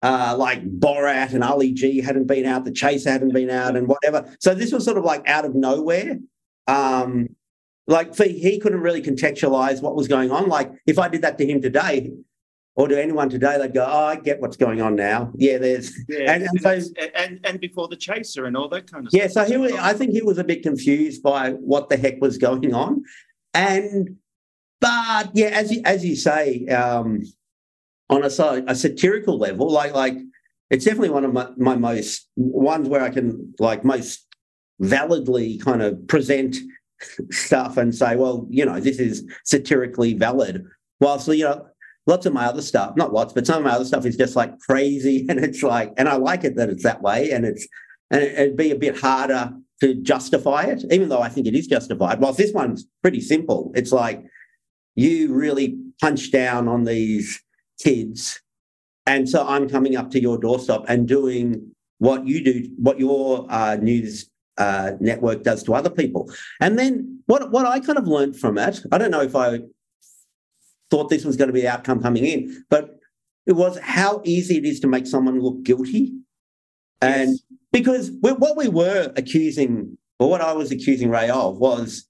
like Borat and Ali G hadn't been out, The Chaser hadn't been out and whatever. So this was sort of like out of nowhere. Like, he couldn't really contextualize what was going on. Like, if I did that to him today, or to anyone today, they'd go, oh, I get what's going on now. Yeah, there's... Yeah. And before the chaser and all that kind of stuff. Yeah, so I think he was a bit confused by what the heck was going on. But, yeah, as you say, on a satirical level, like it's definitely one of my most... ones where I can, most validly kind of present stuff and say, well, you know, this is satirically valid. Whilst, you know... Lots of my other stuff, not lots, but some of my other stuff is just crazy, and it's and I like it that it's that way, and it'd be a bit harder to justify it, even though I think it is justified. Whilst this one's pretty simple, it's you really punch down on these kids, and so I'm coming up to your doorstep and doing what you do, what your news network does to other people. And then what I kind of learned from it, I don't know if I thought this was going to be the outcome coming in, but it was how easy it is to make someone look guilty. And yes. Because what we were accusing, or what I was accusing Ray of, was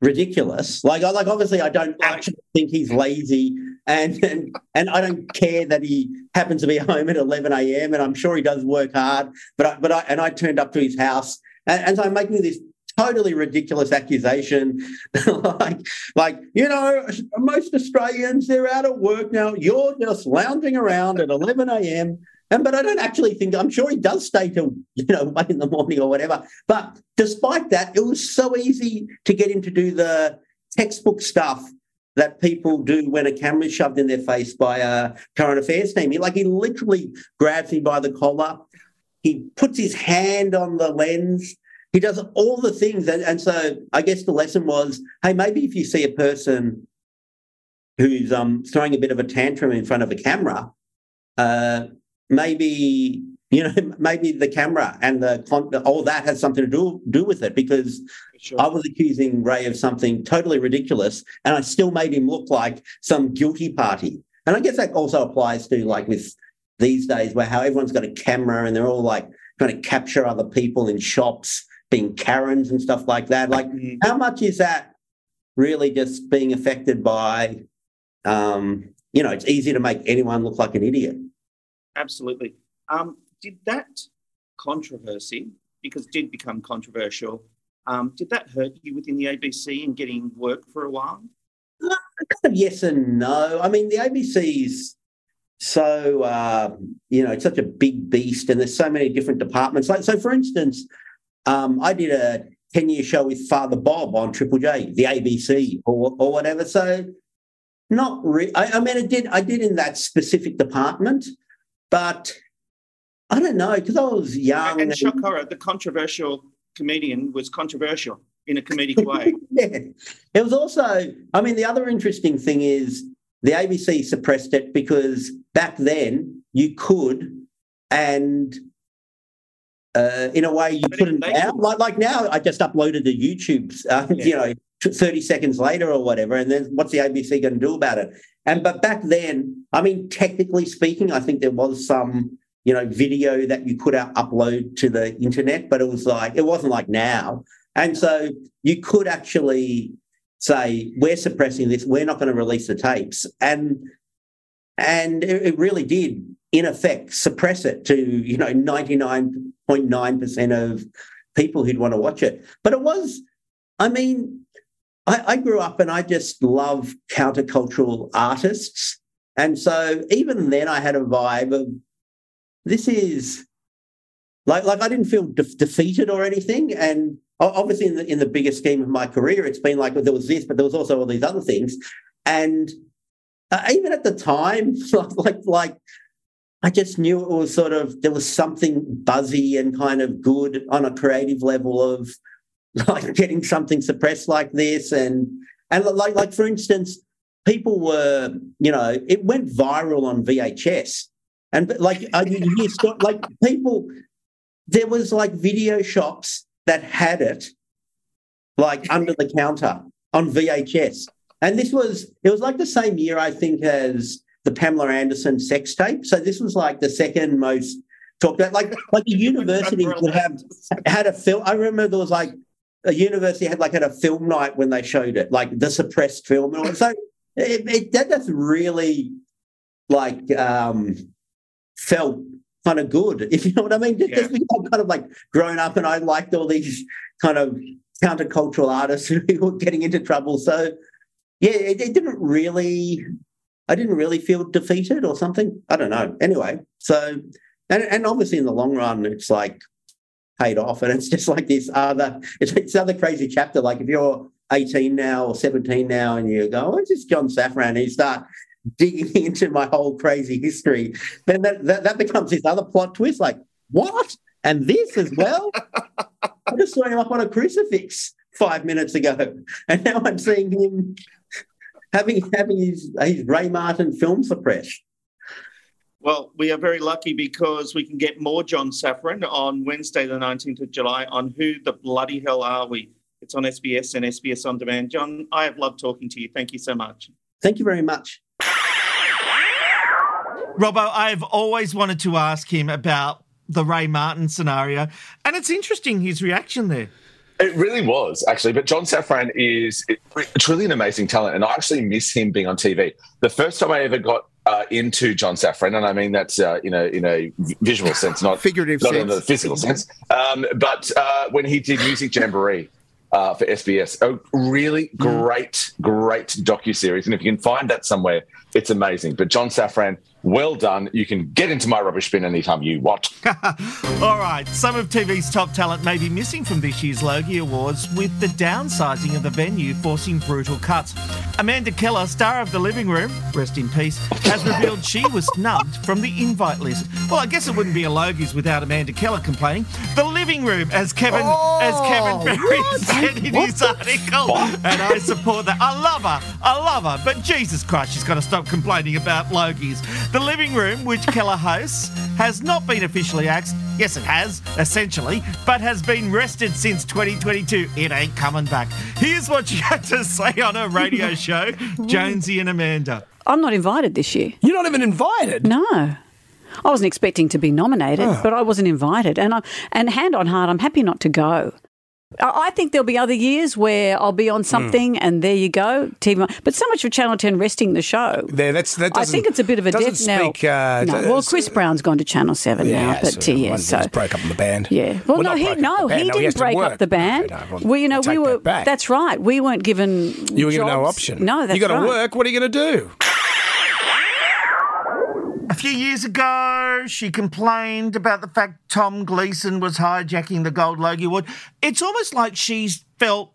ridiculous. Obviously, I don't actually think he's lazy, and I don't care that he happens to be home at 11 a.m. and I'm sure he does work hard. But I turned up to his house, and so I'm making this totally ridiculous accusation. You know, most Australians, they're out of work now. You're just lounging around at 11 a.m. But I don't actually think, I'm sure he does stay till, late in the morning or whatever. But despite that, it was so easy to get him to do the textbook stuff that people do when a camera's shoved in their face by a current affairs team. He literally grabs me by the collar. He puts his hand on the lens. He does all the things, and so I guess the lesson was, hey, maybe if you see a person who's throwing a bit of a tantrum in front of a camera, maybe the camera and all that has something to do with it, because sure. I was accusing Ray of something totally ridiculous, and I still made him look like some guilty party. And I guess that also applies to with these days where how everyone's got a camera and they're all trying to capture other people in shops, being Karens and stuff like that. How much is that really just being affected by, it's easy to make anyone look like an idiot. Absolutely. Did that controversy, because it did become controversial, did that hurt you within the ABC and getting work for a while? Kind of yes and no. I mean, the ABC's so, it's such a big beast, and there's so many different departments. So for instance, I did a 10-year show with Father Bob on Triple J, the ABC or whatever. So not really. I did in that specific department, but I don't know, because I was young. And shock horror, the controversial comedian was controversial in a comedic way. Yeah. It was also, the other interesting thing is the ABC suppressed it because back then you could, and... in a way, you couldn't now. Like now, I just uploaded the YouTube's, 30 seconds later or whatever, and then what's the ABC going to do about it? But back then, technically speaking, I think there was some, video that you could upload to the internet, but it wasn't like now. And so you could actually say, we're suppressing this, we're not going to release the tapes. And it really did, in effect, suppress it to, 99.9% of people who'd want to watch it. But it was, I grew up and I just love countercultural artists. And so even then I had a vibe of this is, I didn't feel defeated or anything. And obviously in the bigger scheme of my career, it's been there was this, but there was also all these other things. And even at the time, I just knew it was there was something buzzy and kind of good on a creative level of getting something suppressed like this. And for instance, people were, it went viral on VHS. And people, there was video shops that had it under the counter on VHS. And it was the same year, I think, as the Pamela Anderson sex tape. So this was the second most talked about. The university would have had a film. I remember there was a university had a film night when they showed it, the suppressed film. So that's really like felt kind of good, if you know what I mean. Just because I'm kind of like grown up and I liked all these kind of countercultural artists who were getting into trouble. So yeah, it didn't really, I didn't really feel defeated or something. I don't know. Anyway, so, and obviously in the long run, it's like paid off. And it's just like this other, it's another crazy chapter. Like if you're 18 now or 17 now and you go, oh, it's just John Safran, and you start digging into my whole crazy history, then that becomes this other plot twist. Like, what? And this as well? I just saw him up on a crucifix 5 minutes ago, and now I'm seeing him having his Ray Martin film suppressed. Well, we are very lucky because we can get more John Safran on Wednesday, the 19th of July, on Who the Bloody Hell Are We? It's on SBS and SBS On Demand. John, I have loved talking to you. Thank you so much. Thank you very much. Robbo, I've always wanted to ask him about the Ray Martin scenario, and it's interesting, his reaction there. It really was, actually. But John Safran is truly an amazing talent, and I actually miss him being on TV. The first time I ever got into John Safran, and I mean that's in a visual sense, not figurative, not sense, in the physical sense. But when he did Music Jamboree for SBS, a really great docuseries, and if you can find that somewhere, it's amazing. But John Safran, well done. You can get into my rubbish bin anytime you want. All right. Some of TV's top talent may be missing from this year's Logie Awards, with the downsizing of the venue forcing brutal cuts. Amanda Keller, star of The Living Room, rest in peace, has revealed she was snubbed from the invite list. Well, I guess it wouldn't be a Logies without Amanda Keller complaining. The Living Room, as Kevin Berry said in his article. What? And I support that. I love her. But Jesus Christ, she's got to stop complaining about Logies. The Living Room, which Keller hosts, has not been officially axed. Yes, it has, essentially, but has been rested since 2022. It ain't coming back. Here's what she had to say on her radio show, Jonesy and Amanda. I'm not invited this year. You're not even invited? No. I wasn't expecting to be nominated, but I wasn't invited. And hand on heart, I'm happy not to go. I think there'll be other years where I'll be on something and there you go. TV. But so much for Channel 10 resting the show. Yeah, I think it's a bit of a death knell. Well, Chris Brown's gone to Channel 7 now. So he's broke up the band. Yeah. Well, he didn't break up the band. That's right. We weren't given You were given no option. No, that's right. You got to work. What are you going to do? A few years ago, she complained about the fact Tom Gleeson was hijacking the Gold Logie Award. It's almost like she felt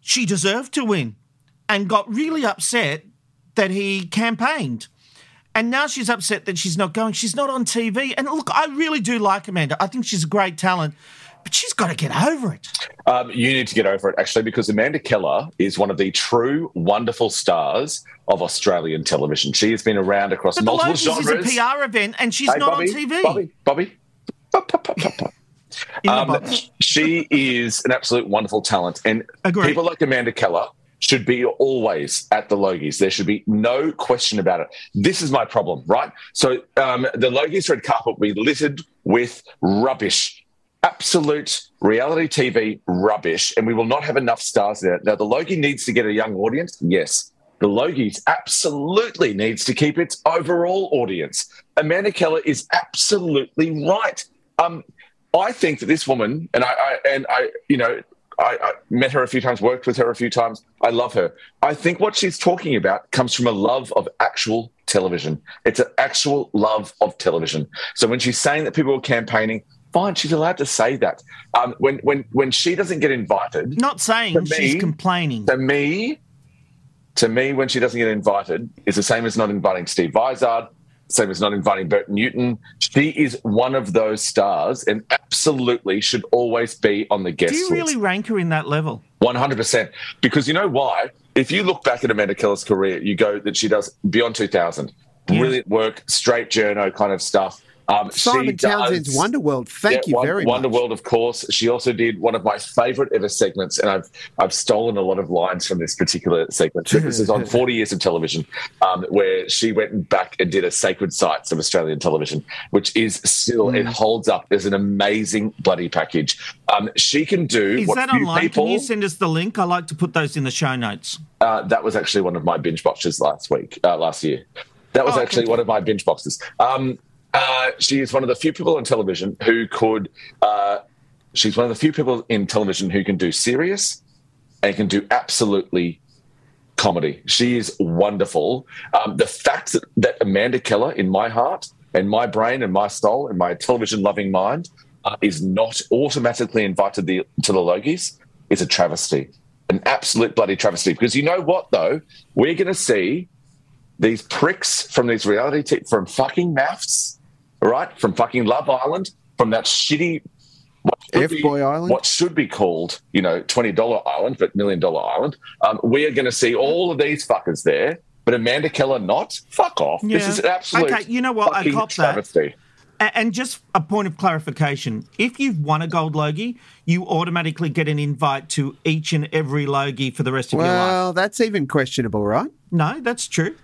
she deserved to win and got really upset that he campaigned. And now she's upset that she's not going. She's not on TV. And look, I really do like Amanda. I think she's a great talent. But she's got to get over it. You need to get over it, actually, because Amanda Keller is one of the true wonderful stars of Australian television. She has been around across multiple genres. This is a PR event, and she's not on TV. She is an absolute wonderful talent. And people like Amanda Keller should be always at the Logies. There should be no question about it. This is my problem, right? So the Logies red carpet will be littered with rubbish. Absolute reality TV rubbish, and we will not have enough stars there. Now, the Logie needs to get a young audience. Yes, the Logies absolutely needs to keep its overall audience. Amanda Keller is absolutely right. I think that this woman, I met her a few times, worked with her a few times. I love her. I think what she's talking about comes from a love of actual television. It's an actual love of television. So when she's saying that people were campaigning, fine, she's allowed to say that. When she doesn't get invited, not saying me, she's complaining. To me, when she doesn't get invited, it's the same as not inviting Steve Izard, same as not inviting Bert Newton. She is one of those stars, and absolutely should always be on the guest list. Do you really rank her in that level? 100%, because you know why? If you look back at Amanda Keller's career, you go that she does Beyond 2000, brilliant work, straight journo kind of stuff. Simon Townsend's Wonderworld. Thank you very much. Wonderworld, of course. She also did one of my favourite ever segments, and I've stolen a lot of lines from this particular segment. This is on 40 Years of Television, where she went back and did a Sacred Sites of Australian Television, which is still, it holds up as an amazing bloody package. She can do is what that online? People... Can you send us the link? I like to put those in the show notes. That was actually one of my binge watches last year. That was actually one of my binge boxes. She is one of the few people on television who could... she's one of the few people in television who can do serious and can do absolutely comedy. She is wonderful. The fact that Amanda Keller, in my heart and my brain and my soul and my television-loving mind, is not automatically invited to the Logies is a travesty, an absolute bloody travesty. Because you know what, though? We're going to see these pricks from these reality from fucking MAFS, right, from fucking Love Island, from that shitty... F-Boy Island? What should be called, you know, $20 Island, but Million Dollar Island. We are going to see all of these fuckers there, but Amanda Keller not? Fuck off. Yeah. This is an absolute okay, you know what? I cop travesty. That. And just a point of clarification. If you've won a Gold Logie, you automatically get an invite to each and every Logie for the rest of your life. Well, that's even questionable, right? No, that's true.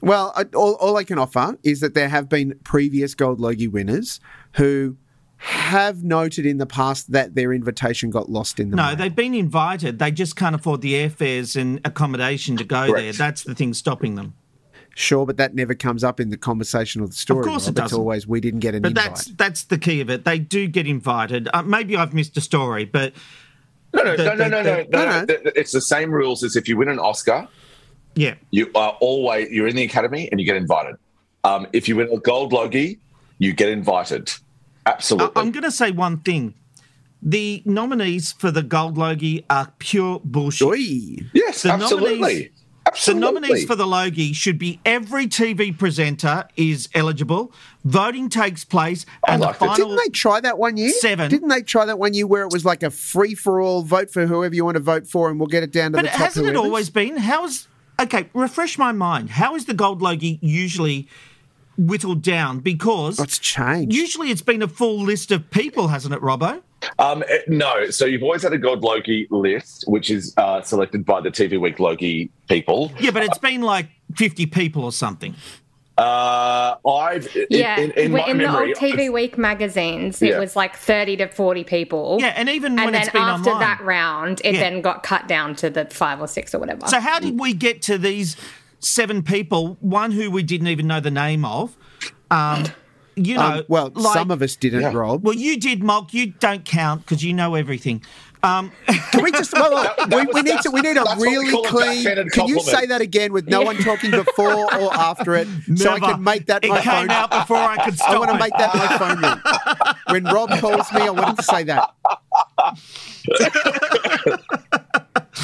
Well, all I can offer is that there have been previous Gold Logie winners who... have noted in the past that their invitation got lost in the mail. No, they've been invited. They just can't afford the airfares and accommodation to go there. That's the thing stopping them. Sure, but that never comes up in the conversation or the story. Of course it doesn't. It's always, we didn't get an invite. But that's the key of it. They do get invited. Maybe I've missed a story, but... No. It's the same rules as if you win an Oscar. Yeah. You are always... You're in the Academy and you get invited. If you win a Gold Logie, you get invited. Absolutely. I'm going to say one thing. The nominees for the Gold Logie are pure bullshit. Oy. Yes, absolutely. The nominees for the Logie should be every TV presenter is eligible. Voting takes place. And the final didn't they try that one year? Seven. Didn't they try that one year where it was like a free-for-all, vote for whoever you want to vote for and we'll get it down to the top whoever's? But hasn't it always been? Okay, refresh my mind. How is the Gold Logie usually... whittled down because it's changed. Usually it's been a full list of people, hasn't it, Robbo? No. So you've always had a Gold Logie list, which is selected by the TV Week Logie people. Yeah, but it's been like 50 people or something. In my memory, the old TV Week magazines, it was like 30 to 40 people. Yeah, and even when it's been online. And then after that round, it then got cut down to the 5 or 6 or whatever. So how did we get to these... 7 people, one who we didn't even know the name of. Some of us didn't, Rob. Well, you did, Mulk. You don't count because you know everything. Can we just... We need a really clean... Can you say that again with no one talking before or after it so I can make that my phone? It came out before I could stop. I want to make that my phone ring. When Rob calls me, I want him to say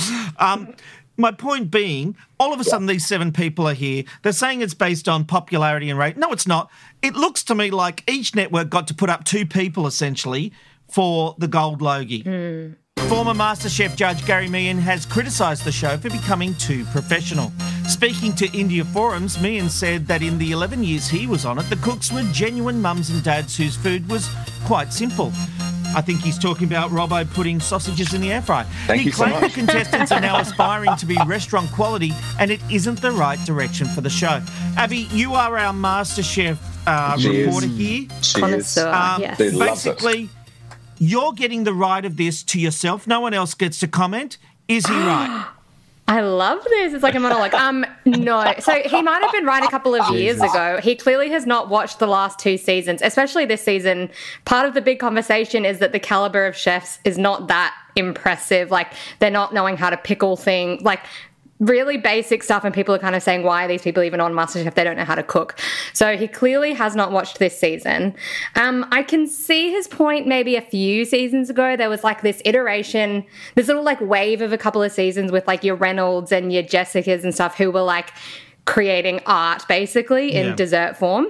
that. My point being, all of a sudden these 7 people are here. They're saying it's based on popularity and rate. No, it's not. It looks to me like each network got to put up 2 people, essentially, for the Gold Logie. Mm. Former MasterChef judge Gary Mehigan has criticised the show for becoming too professional. Speaking to India Forums, Meehan said that in the 11 years he was on it, the cooks were genuine mums and dads whose food was quite simple. I think he's talking about Robbo putting sausages in the air fryer. He claimed the contestants are now aspiring to be restaurant quality and it isn't the right direction for the show. Abby, you are our MasterChef reporter here. Connoisseur, yes. Basically, you're getting the right of this to yourself. No one else gets to comment. Is he right? I love this. It's like a monologue. No. So he might have been right a couple of years ago. He clearly has not watched the last 2 seasons, especially this season. Part of the big conversation is that the caliber of chefs is not that impressive. Like, they're not knowing how to pickle things. Like, really basic stuff, and people are kind of saying, why are these people even on MasterChef? They don't know how to cook. So he clearly has not watched this season. I can see his point. Maybe a few seasons ago, there was like this iteration, this little like wave of a couple of seasons with like your Reynolds and your Jessicas and stuff who were like creating art basically in dessert form.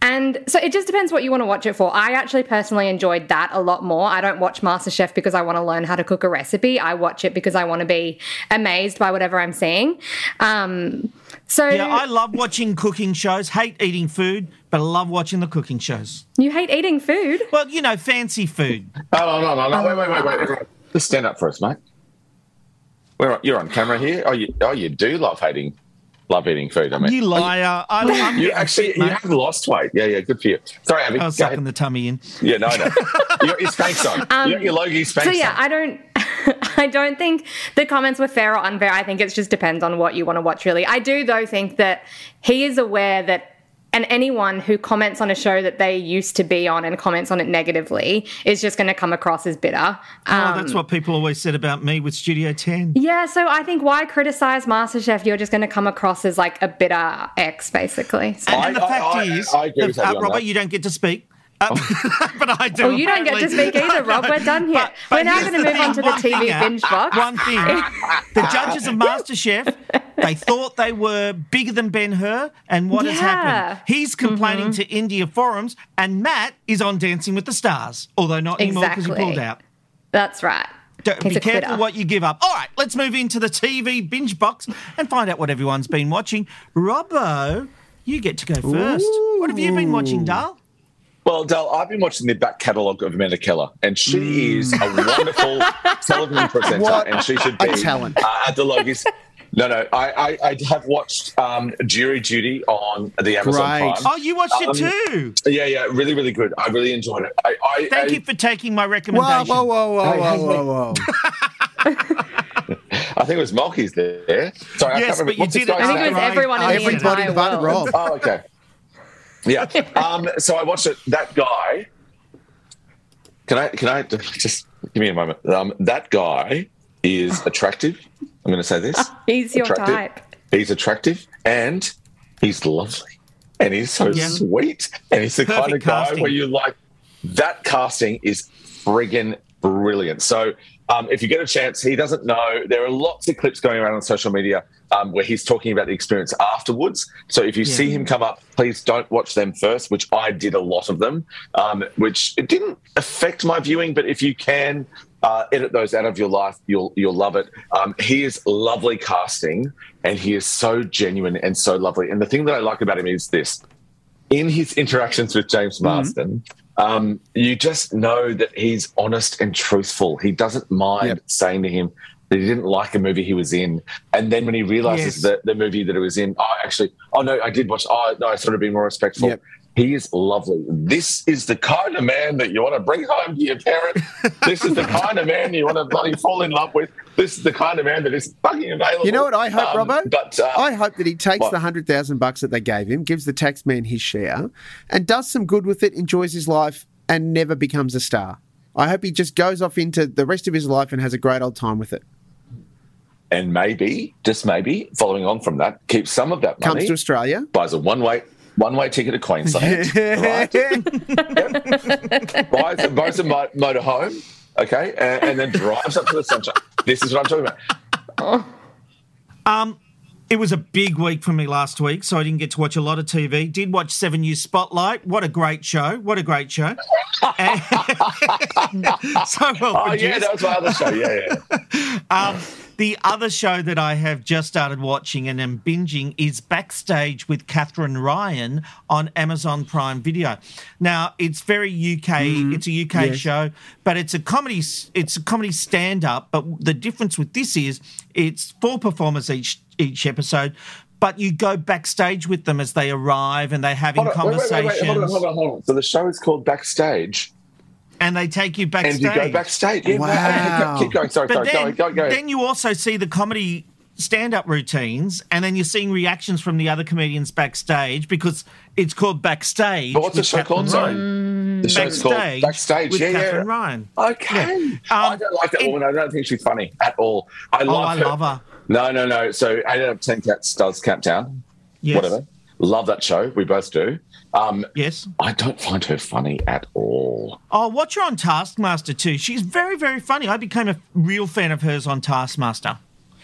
And so it just depends what you want to watch it for. I actually personally enjoyed that a lot more. I don't watch MasterChef because I want to learn how to cook a recipe. I watch it because I want to be amazed by whatever I'm seeing. I love watching cooking shows, hate eating food, but I love watching the cooking shows. You hate eating food? Well, you know, fancy food. Oh, no. Wait. Just stand up for us, mate. You're on camera here. Oh, you do love eating food, I mean. You liar. You have lost weight. Yeah, good for you. Sorry, Abby. I was sucking the tummy in. Yeah, no. Your Spanx on. Your Logie Spanx on. So, yeah, I don't... I don't think the comments were fair or unfair. I think it just depends on what you want to watch, really. I do, though, think that he is aware that, and anyone who comments on a show that they used to be on and comments on it negatively is just going to come across as bitter. That's what people always said about me with Studio 10. Yeah, so I think why criticise MasterChef? You're just going to come across as like a bitter ex, basically. So. And the fact is, Robert, you don't get to speak. But I do. Well, you don't get to speak either, Rob. We're done here. But we're now going to move on to the TV binge box. One thing. The judges of MasterChef, they thought they were bigger than Ben-Hur, and what has happened? He's complaining to India forums, and Matt is on Dancing with the Stars, although not anymore because he pulled out. That's right. Be careful what you give up. All right, let's move into the TV binge box and find out what everyone's been watching. Robbo, you get to go first. Ooh. What have you been watching, Dale? Well, Dale, I've been watching the back catalogue of Amanda Keller, and she is a wonderful television presenter, and she should be at the Logies. No, I have watched Jury Duty on the Amazon Prime. Oh, you watched it too? Yeah, really, really good. I really enjoyed it. Thank you for taking my recommendation. Whoa. I think it was Malky's there. Sorry, yes, I can't remember. But you did it. I think it was everyone in the entire world. Oh, okay. Yeah. So I watched it. That guy. Can I just give me a moment? That guy is attractive. I'm going to say this. He's attractive. Your type. He's attractive and he's lovely and he's so sweet and he's the perfect kind of casting guy where you like. That casting is friggin' brilliant. So if you get a chance, he doesn't know. There are lots of clips going around on social media where he's talking about the experience afterwards. So if you see him come up, please don't watch them first, which I did a lot of them, which it didn't affect my viewing. But if you can edit those out of your life, you'll love it. He is lovely casting and he is so genuine and so lovely. And the thing that I like about him is this. In his interactions with James Marsden, you just know that he's honest and truthful. He doesn't mind saying to him that he didn't like a movie he was in. And then when he realises that the movie that he was in, I did watch, I sort of been more respectful. Yep. He is lovely. This is the kind of man that you want to bring home to your parents. This is the kind of man you want to bloody fall in love with. This is the kind of man that is fucking available. You know what I hope, Robbo? I hope that he takes the $100,000 that they gave him, gives the tax man his share, and does some good with it, enjoys his life, and never becomes a star. I hope he just goes off into the rest of his life and has a great old time with it. And maybe, just maybe, following on from that, keeps some of that money. Comes to Australia. Buys a one-way ticket to Queensland, right? Buys a motor home, okay, and then drives up to the Sunshine. This is what I'm talking about. It was a big week for me last week, so I didn't get to watch a lot of TV. Did watch 7 News Spotlight. What a great show. So well produced. Oh, yeah, that was my other show, yeah. The other show that I have just started watching and am binging is Backstage with Catherine Ryan on Amazon Prime Video. Now, it's very UK. It's a UK show, but it's a comedy stand-up. But the difference with this is it's 4 performers each episode, but you go backstage with them as they arrive and they're having conversations. Hold on. So the show is called Backstage. And they take you backstage. And you go backstage. Yeah, wow. Keep going. Sorry. Go ahead. Then you also see the comedy stand-up routines and then you're seeing reactions from the other comedians backstage because it's called Backstage. But what's the show called? Sorry. The show's called Backstage with Catherine Ryan. Okay. Yeah. I don't like that woman. I don't think she's funny at all. I love her. No. So 8 out of 10 Cats does Countdown. Yes. Whatever. Love that show. We both do. Yes. I don't find her funny at all. Oh, watch her on Taskmaster too. She's very, very funny. I became a real fan of hers on Taskmaster.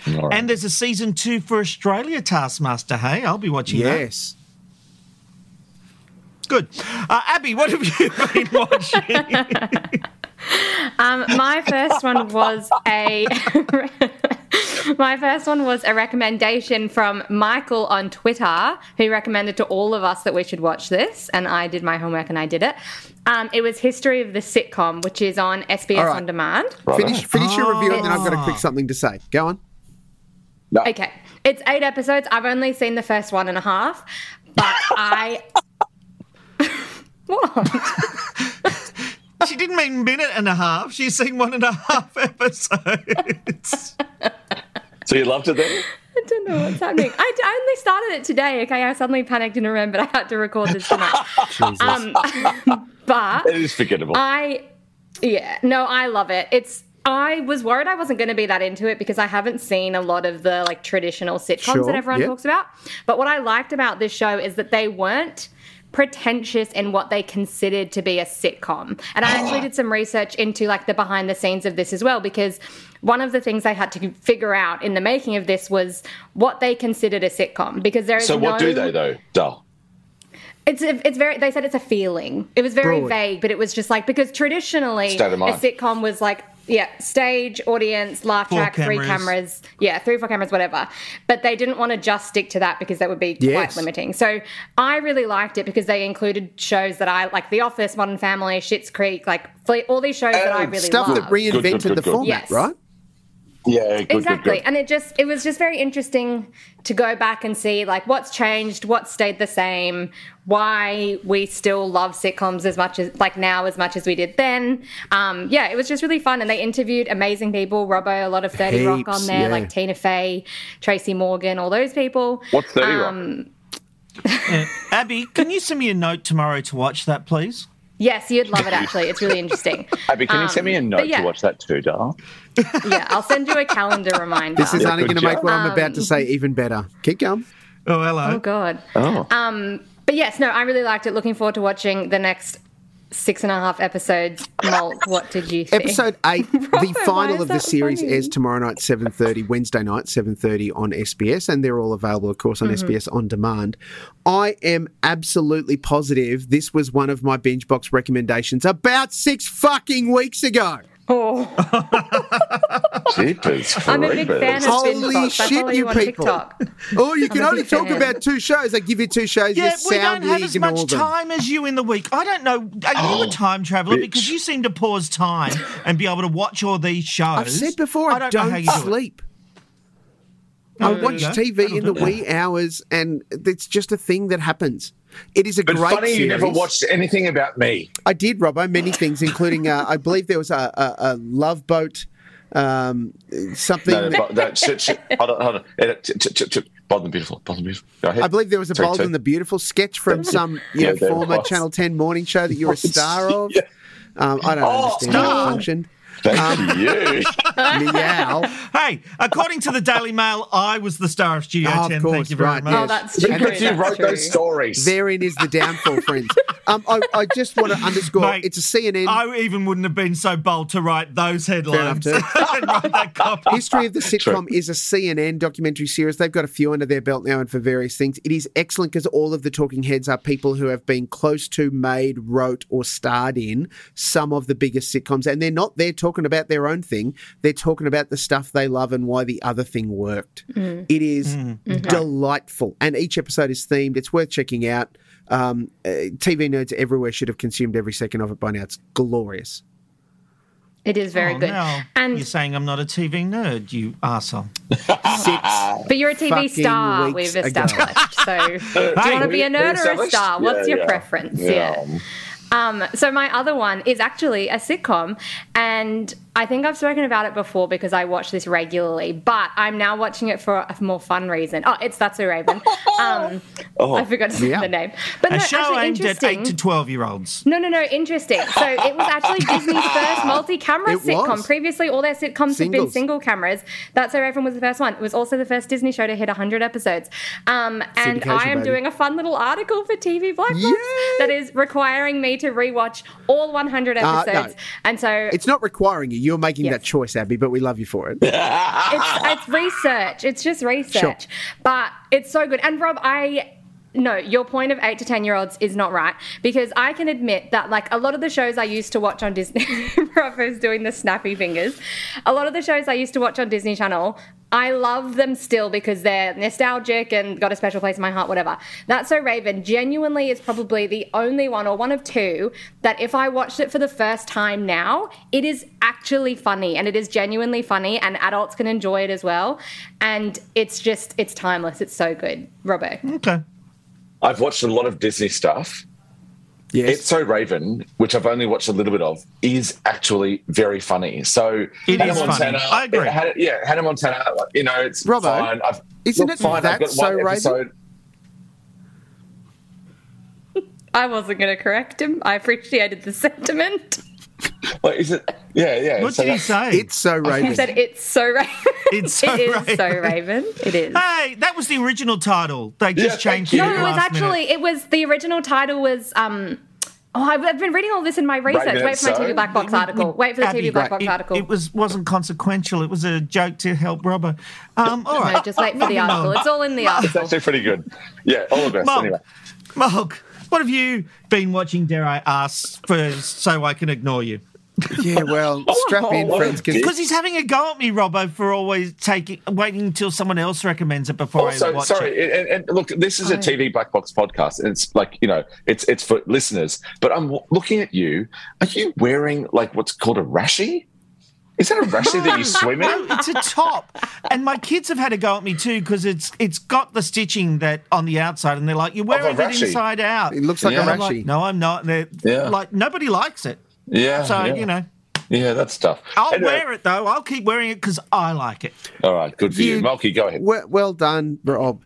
Right. And there's a season 2 for Australia Taskmaster, hey? I'll be watching that. Yes. Good. Abby, what have you been watching? My first one was a recommendation from Michael on Twitter, who recommended to all of us that we should watch this, and I did my homework and I did it. It was History of the Sitcom, which is on SBS On Demand. Right. Finish your review and then I've got a quick something to say. Go on. No. Okay. It's 8 episodes. I've only seen the first 1.5, but I... What? She didn't mean minute and a half. She's seen 1.5 episodes. So you loved it then? I don't know what's happening. I only started it today. Okay, I suddenly panicked and remembered I had to record this tonight. Jesus. But it is forgettable. I love it. I was worried I wasn't going to be that into it because I haven't seen a lot of the like traditional sitcoms that everyone talks about. But what I liked about this show is that they weren't pretentious in what they considered to be a sitcom. And I actually did some research into like the behind the scenes of this as well, because one of the things I had to figure out in the making of this was what they considered a sitcom, because there is so what do they though, Dal? They said it's a feeling. It was very vague, but it was just like, because traditionally a sitcom was like, yeah, stage, audience, laugh track, three, four cameras, whatever. But they didn't want to just stick to that because that would be quite limiting. So I really liked it because they included shows that I like: The Office, Modern Family, Schitt's Creek, like all these shows that I really love. Stuff that reinvented the format, right? Yeah, exactly. And it was just very interesting to go back and see like what's changed, what stayed the same, why we still love sitcoms as much as like now as much as we did then. It was just really fun, and they interviewed amazing people. Robbo, a lot of 30 Rock on there, like Tina Fey, Tracy Morgan, all those people. What's 30 Rock? Abby, can you send me a note tomorrow to watch that, please? Yes, you'd love it, actually. It's really interesting. Abby, can you send me a note to watch that too, Dal? Yeah, I'll send you a calendar reminder. This is only going to make what I'm about to say even better. Keep going. Oh, hello. Oh, God. Oh. But yes, no, I really liked it. Looking forward to watching the next 6.5 episodes. Mol, what did you think? Episode 8, the final of the series, airs tomorrow night, 7:30, Wednesday night, 7:30 on SBS, and they're all available, of course, on SBS On Demand. I am absolutely positive this was one of my binge box recommendations about 6 fucking weeks ago. Oh. I'm a big fan of binge box. Holy shit, you people. Oh, you can only talk about 2 shows. I give you 2 shows. Yeah, we don't have as much time as you in the week. I don't know. Are you a time traveller? Because you seem to pause time and be able to watch all these shows. I've said before, I don't sleep. I watch TV in the wee hours, and it's just a thing that happens. It is great funny series. You never watched anything about me. I did, Robbo, many things, including I believe there was a Love Boat, something. Hold on. Bold and Beautiful. Go ahead. I believe there was a Bold and the Beautiful sketch from some former Channel 10 morning show that you were a star of. Yeah. I don't understand how it functioned. Thank you. Meow. Hey, according to the Daily Mail, I was the star of Studio 10. Of course, thank you very much. Yes. Oh, that's true. Because you wrote those stories. Therein is the downfall, friends. I just want to underscore, mate, it's a CNN. I even wouldn't have been so bold to write those headlines. And write that copy. History of the Sitcom is a CNN documentary series. They've got a few under their belt now and for various things. It is excellent because all of the talking heads are people who have been close to, made, wrote or starred in some of the biggest sitcoms. And they're not there talking about their own thing. They're talking about the stuff they love and why the other thing worked. It is delightful. And each episode is themed. It's worth checking out. TV nerds everywhere should have consumed every second of it by now. It's glorious. It is very good. Now and you're saying I'm not a TV nerd, you arsehole. 6. But you're a TV star, we've established. So do you want to be a nerd or a star? What's your preference? Yeah. So my other one is actually a sitcom, and I think I've spoken about it before because I watch this regularly, but I'm now watching it for a more fun reason. Oh, it's That's So Raven. I forgot to say the name. But a show aimed at 8 to 12-year-olds. No, interesting. So it was actually Disney's first multi-camera sitcom. Previously, all their sitcoms had been single cameras. That's So Raven was the first one. It was also the first Disney show to hit 100 episodes. And I am doing a fun little article for TV Black Box that is requiring me to rewatch all 100 episodes. No. And so it's not requiring you. You're making that choice, Abby, but we love you for it. It's research. It's just research. Sure. But it's so good. And Rob, your point of 8 to 10-year-olds is not right, because I can admit that like a lot of the shows I used to watch on Disney, Robbo's doing the snappy fingers. A lot of the shows I used to watch on Disney Channel, I love them still because they're nostalgic and got a special place in my heart, whatever. That's So Raven genuinely is probably the only one or one of two that if I watched it for the first time now, it is actually funny, and it is genuinely funny, and adults can enjoy it as well. And it's timeless. It's so good. Robbo. Okay. I've watched a lot of Disney stuff, Yes. It's So Raven, which I've only watched a little bit of, is actually very funny. So it Hannah is Montana, funny. I agree. Hannah Montana, you know, it's Robbo, fine. Isn't it fine? I've got So Raven? Episode. I wasn't going to correct him. I appreciated the sentiment. What is it? Yeah. What did he say? It's So Raven. He said, it's So Raven. It's So Raven. It is So Raven. It is. Hey, that was the original title. They just changed it. No, it was actually, the original title was, I've been reading all this in my research. Wait for my TV Black Box article. It wasn't consequential. It was a joke to help Robbo. All right. No, just wait for the article. It's all in the article. It's actually pretty good. Yeah, all of us. Anyway. Mark, what have you been watching, dare I ask, so I can ignore you? Yeah, well, strap in, friends. Because he's having a go at me, Robbo, for always waiting until someone else recommends it before I watch it. And look, this is a TV Black Box podcast, and it's like, you know, it's for listeners. But I'm looking at you. Are you wearing, like, what's called a rashie? Is that a rashie that you swim in? No, it's a top. And my kids have had a go at me too because it's got the stitching that on the outside and they're like, you're wearing it inside out. It looks like a rashie. Like, no, I'm not. And they're like, nobody likes it. Yeah. So, you know. Yeah, that's tough. I'll wear it though. I'll keep wearing it because I like it. All right, good for you. Malky, go ahead. Well done, Rob.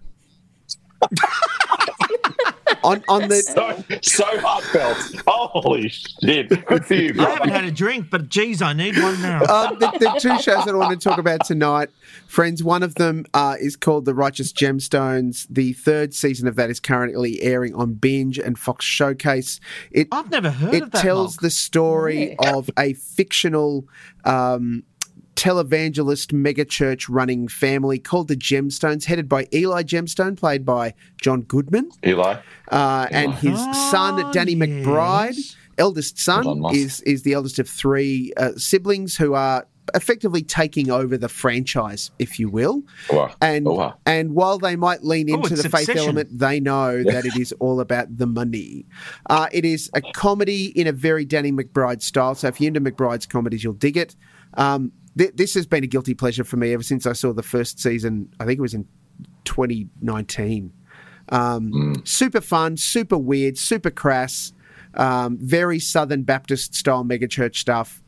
On the so heartfelt. Holy shit. Good for you, bro. I haven't had a drink, but geez, I need one now. The two shows that I want to talk about tonight, friends, one of them is called The Righteous Gemstones. The third season of that is currently airing on Binge and Fox Showcase. I've never heard of that. It tells the story of a fictional televangelist megachurch running family called the Gemstones, headed by Eli Gemstone, played by John Goodman. Eli. And his son, Danny McBride, eldest son, is the eldest of three siblings who are effectively taking over the franchise, if you will. And while they might lean into the faith element, they know that it is all about the money. It is a comedy in a very Danny McBride style, so if you're into McBride's comedies, you'll dig it. This has been a guilty pleasure for me ever since I saw the first season. I think it was in 2019. Super fun, super weird, super crass, very Southern Baptist-style megachurch stuff,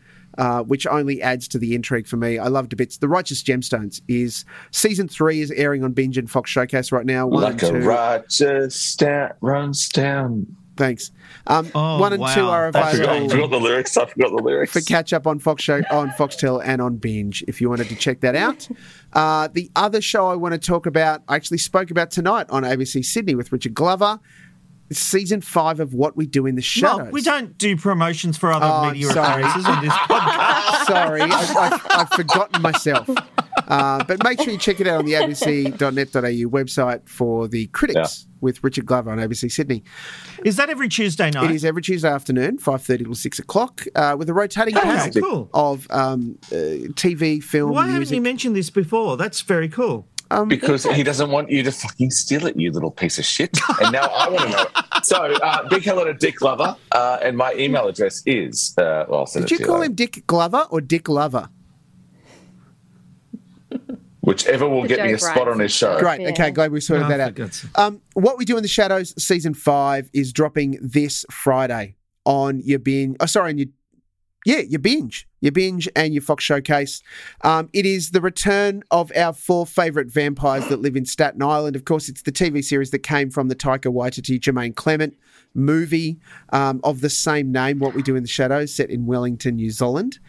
which only adds to the intrigue for me. I loved it bits. The Righteous Gemstones is... Season 3 is airing on Binge and Fox Showcase right now. Like a righteous stat runs down... Thanks. One and two are available. I forgot the lyrics. For catch up on on Foxtel and on Binge, if you wanted to check that out. The other show I want to talk about, I actually spoke about tonight on ABC Sydney with Richard Glover. Season 5 of What We Do in the Shadows. No, we don't do promotions for other media appearances on this podcast. Sorry, I've forgotten myself. But make sure you check it out on the abc.net.au website for The Critics with Richard Glover on ABC Sydney. Is that every Tuesday night? It is every Tuesday afternoon, 5:30 till 6 o'clock, with a rotating cast of TV, film, Why music. Haven't you mentioned this before? That's very cool. Because he doesn't want you to fucking steal it, you little piece of shit. And now I want to know it. So, big hello to Dick Glover. And my email address is... did you call him Dick Glover or Dick Lover? Whichever will get me a spot on his show. Great. Yeah. Okay, glad we sorted that out. What We Do in the Shadows Season 5 is dropping this Friday on your Binge... your Binge. Your Binge and your Fox Showcase. It is the return of our four favourite vampires that live in Staten Island. Of course, it's the TV series that came from the Taika Waititi, Jermaine Clement movie of the same name, What We Do in the Shadows, set in Wellington, New Zealand.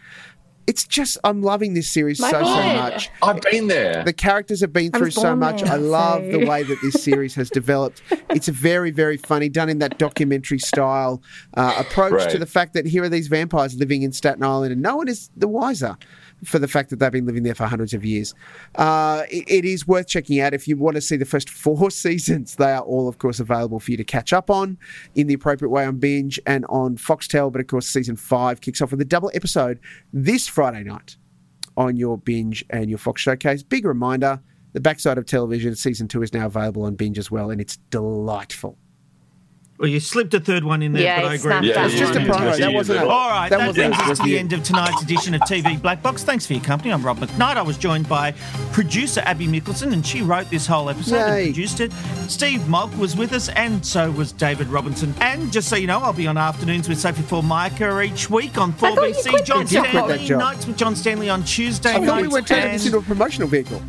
It's just, I'm loving this series so much. I've been there. The characters have been through so much. I love the way that this series has developed. It's very, very funny, done in that documentary style approach to the fact that here are these vampires living in Staten Island and no one is the wiser for the fact that they've been living there for hundreds of years. It is worth checking out. If you want to see the first four seasons, they are all, of course, available for you to catch up on in the appropriate way on Binge and on Foxtel. But, of course, Season 5 kicks off with a double episode this Friday night on your Binge and your Fox Showcase. Big reminder, The Backside of Television Season 2 is now available on Binge as well, and it's delightful. Well, you slipped a third one in there, but I agree. Yeah, it's just a promo. That wasn't it. All right, that brings us to the end of tonight's edition of TV Black Box. Thanks for your company. I'm Rob McKnight. I was joined by producer Abby Mickelson, and she wrote this whole episode and produced it. Steve Mogg was with us, and so was David Robinson. And just so you know, I'll be on Afternoons with Sophie Formica each week on 4BC. John Stanley Nights with John Stanley on Tuesday nights. I thought we were turning this into a promotional vehicle.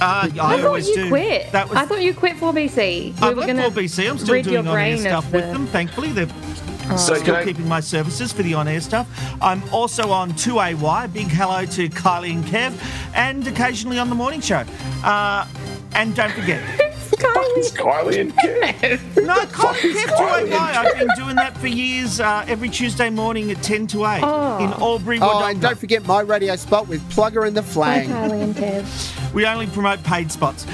I thought you quit. I thought you quit 4BC. I left 4BC. I'm still doing on-air stuff with them, thankfully. They're still keeping my services for the on-air stuff. I'm also on 2AY. Big hello to Kylie and Kev. And occasionally on The Morning Show. And don't forget... Kylie and Kev. No, Kylie and Kev. I've been doing that for years, every Tuesday morning at 10 to 8 in Albury. Oh, and don't forget my radio spot with Plugger and the Flang. Hi, Kylie and Kev. We only promote paid spots. You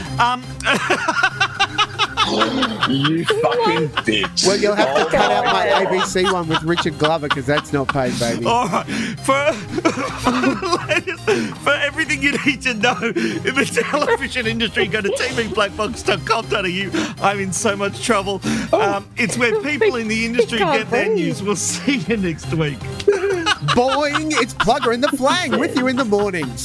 fucking bitch. Well, you'll have to cut out my ABC one with Richard Glover because that's not paid, baby. All right. For everything you need to know in the television industry, go to tvblackbox.com.au. I'm in so much trouble. It's where people in the industry get their news. We'll see you next week. Boing, it's Plugger in the Flang with you in the mornings.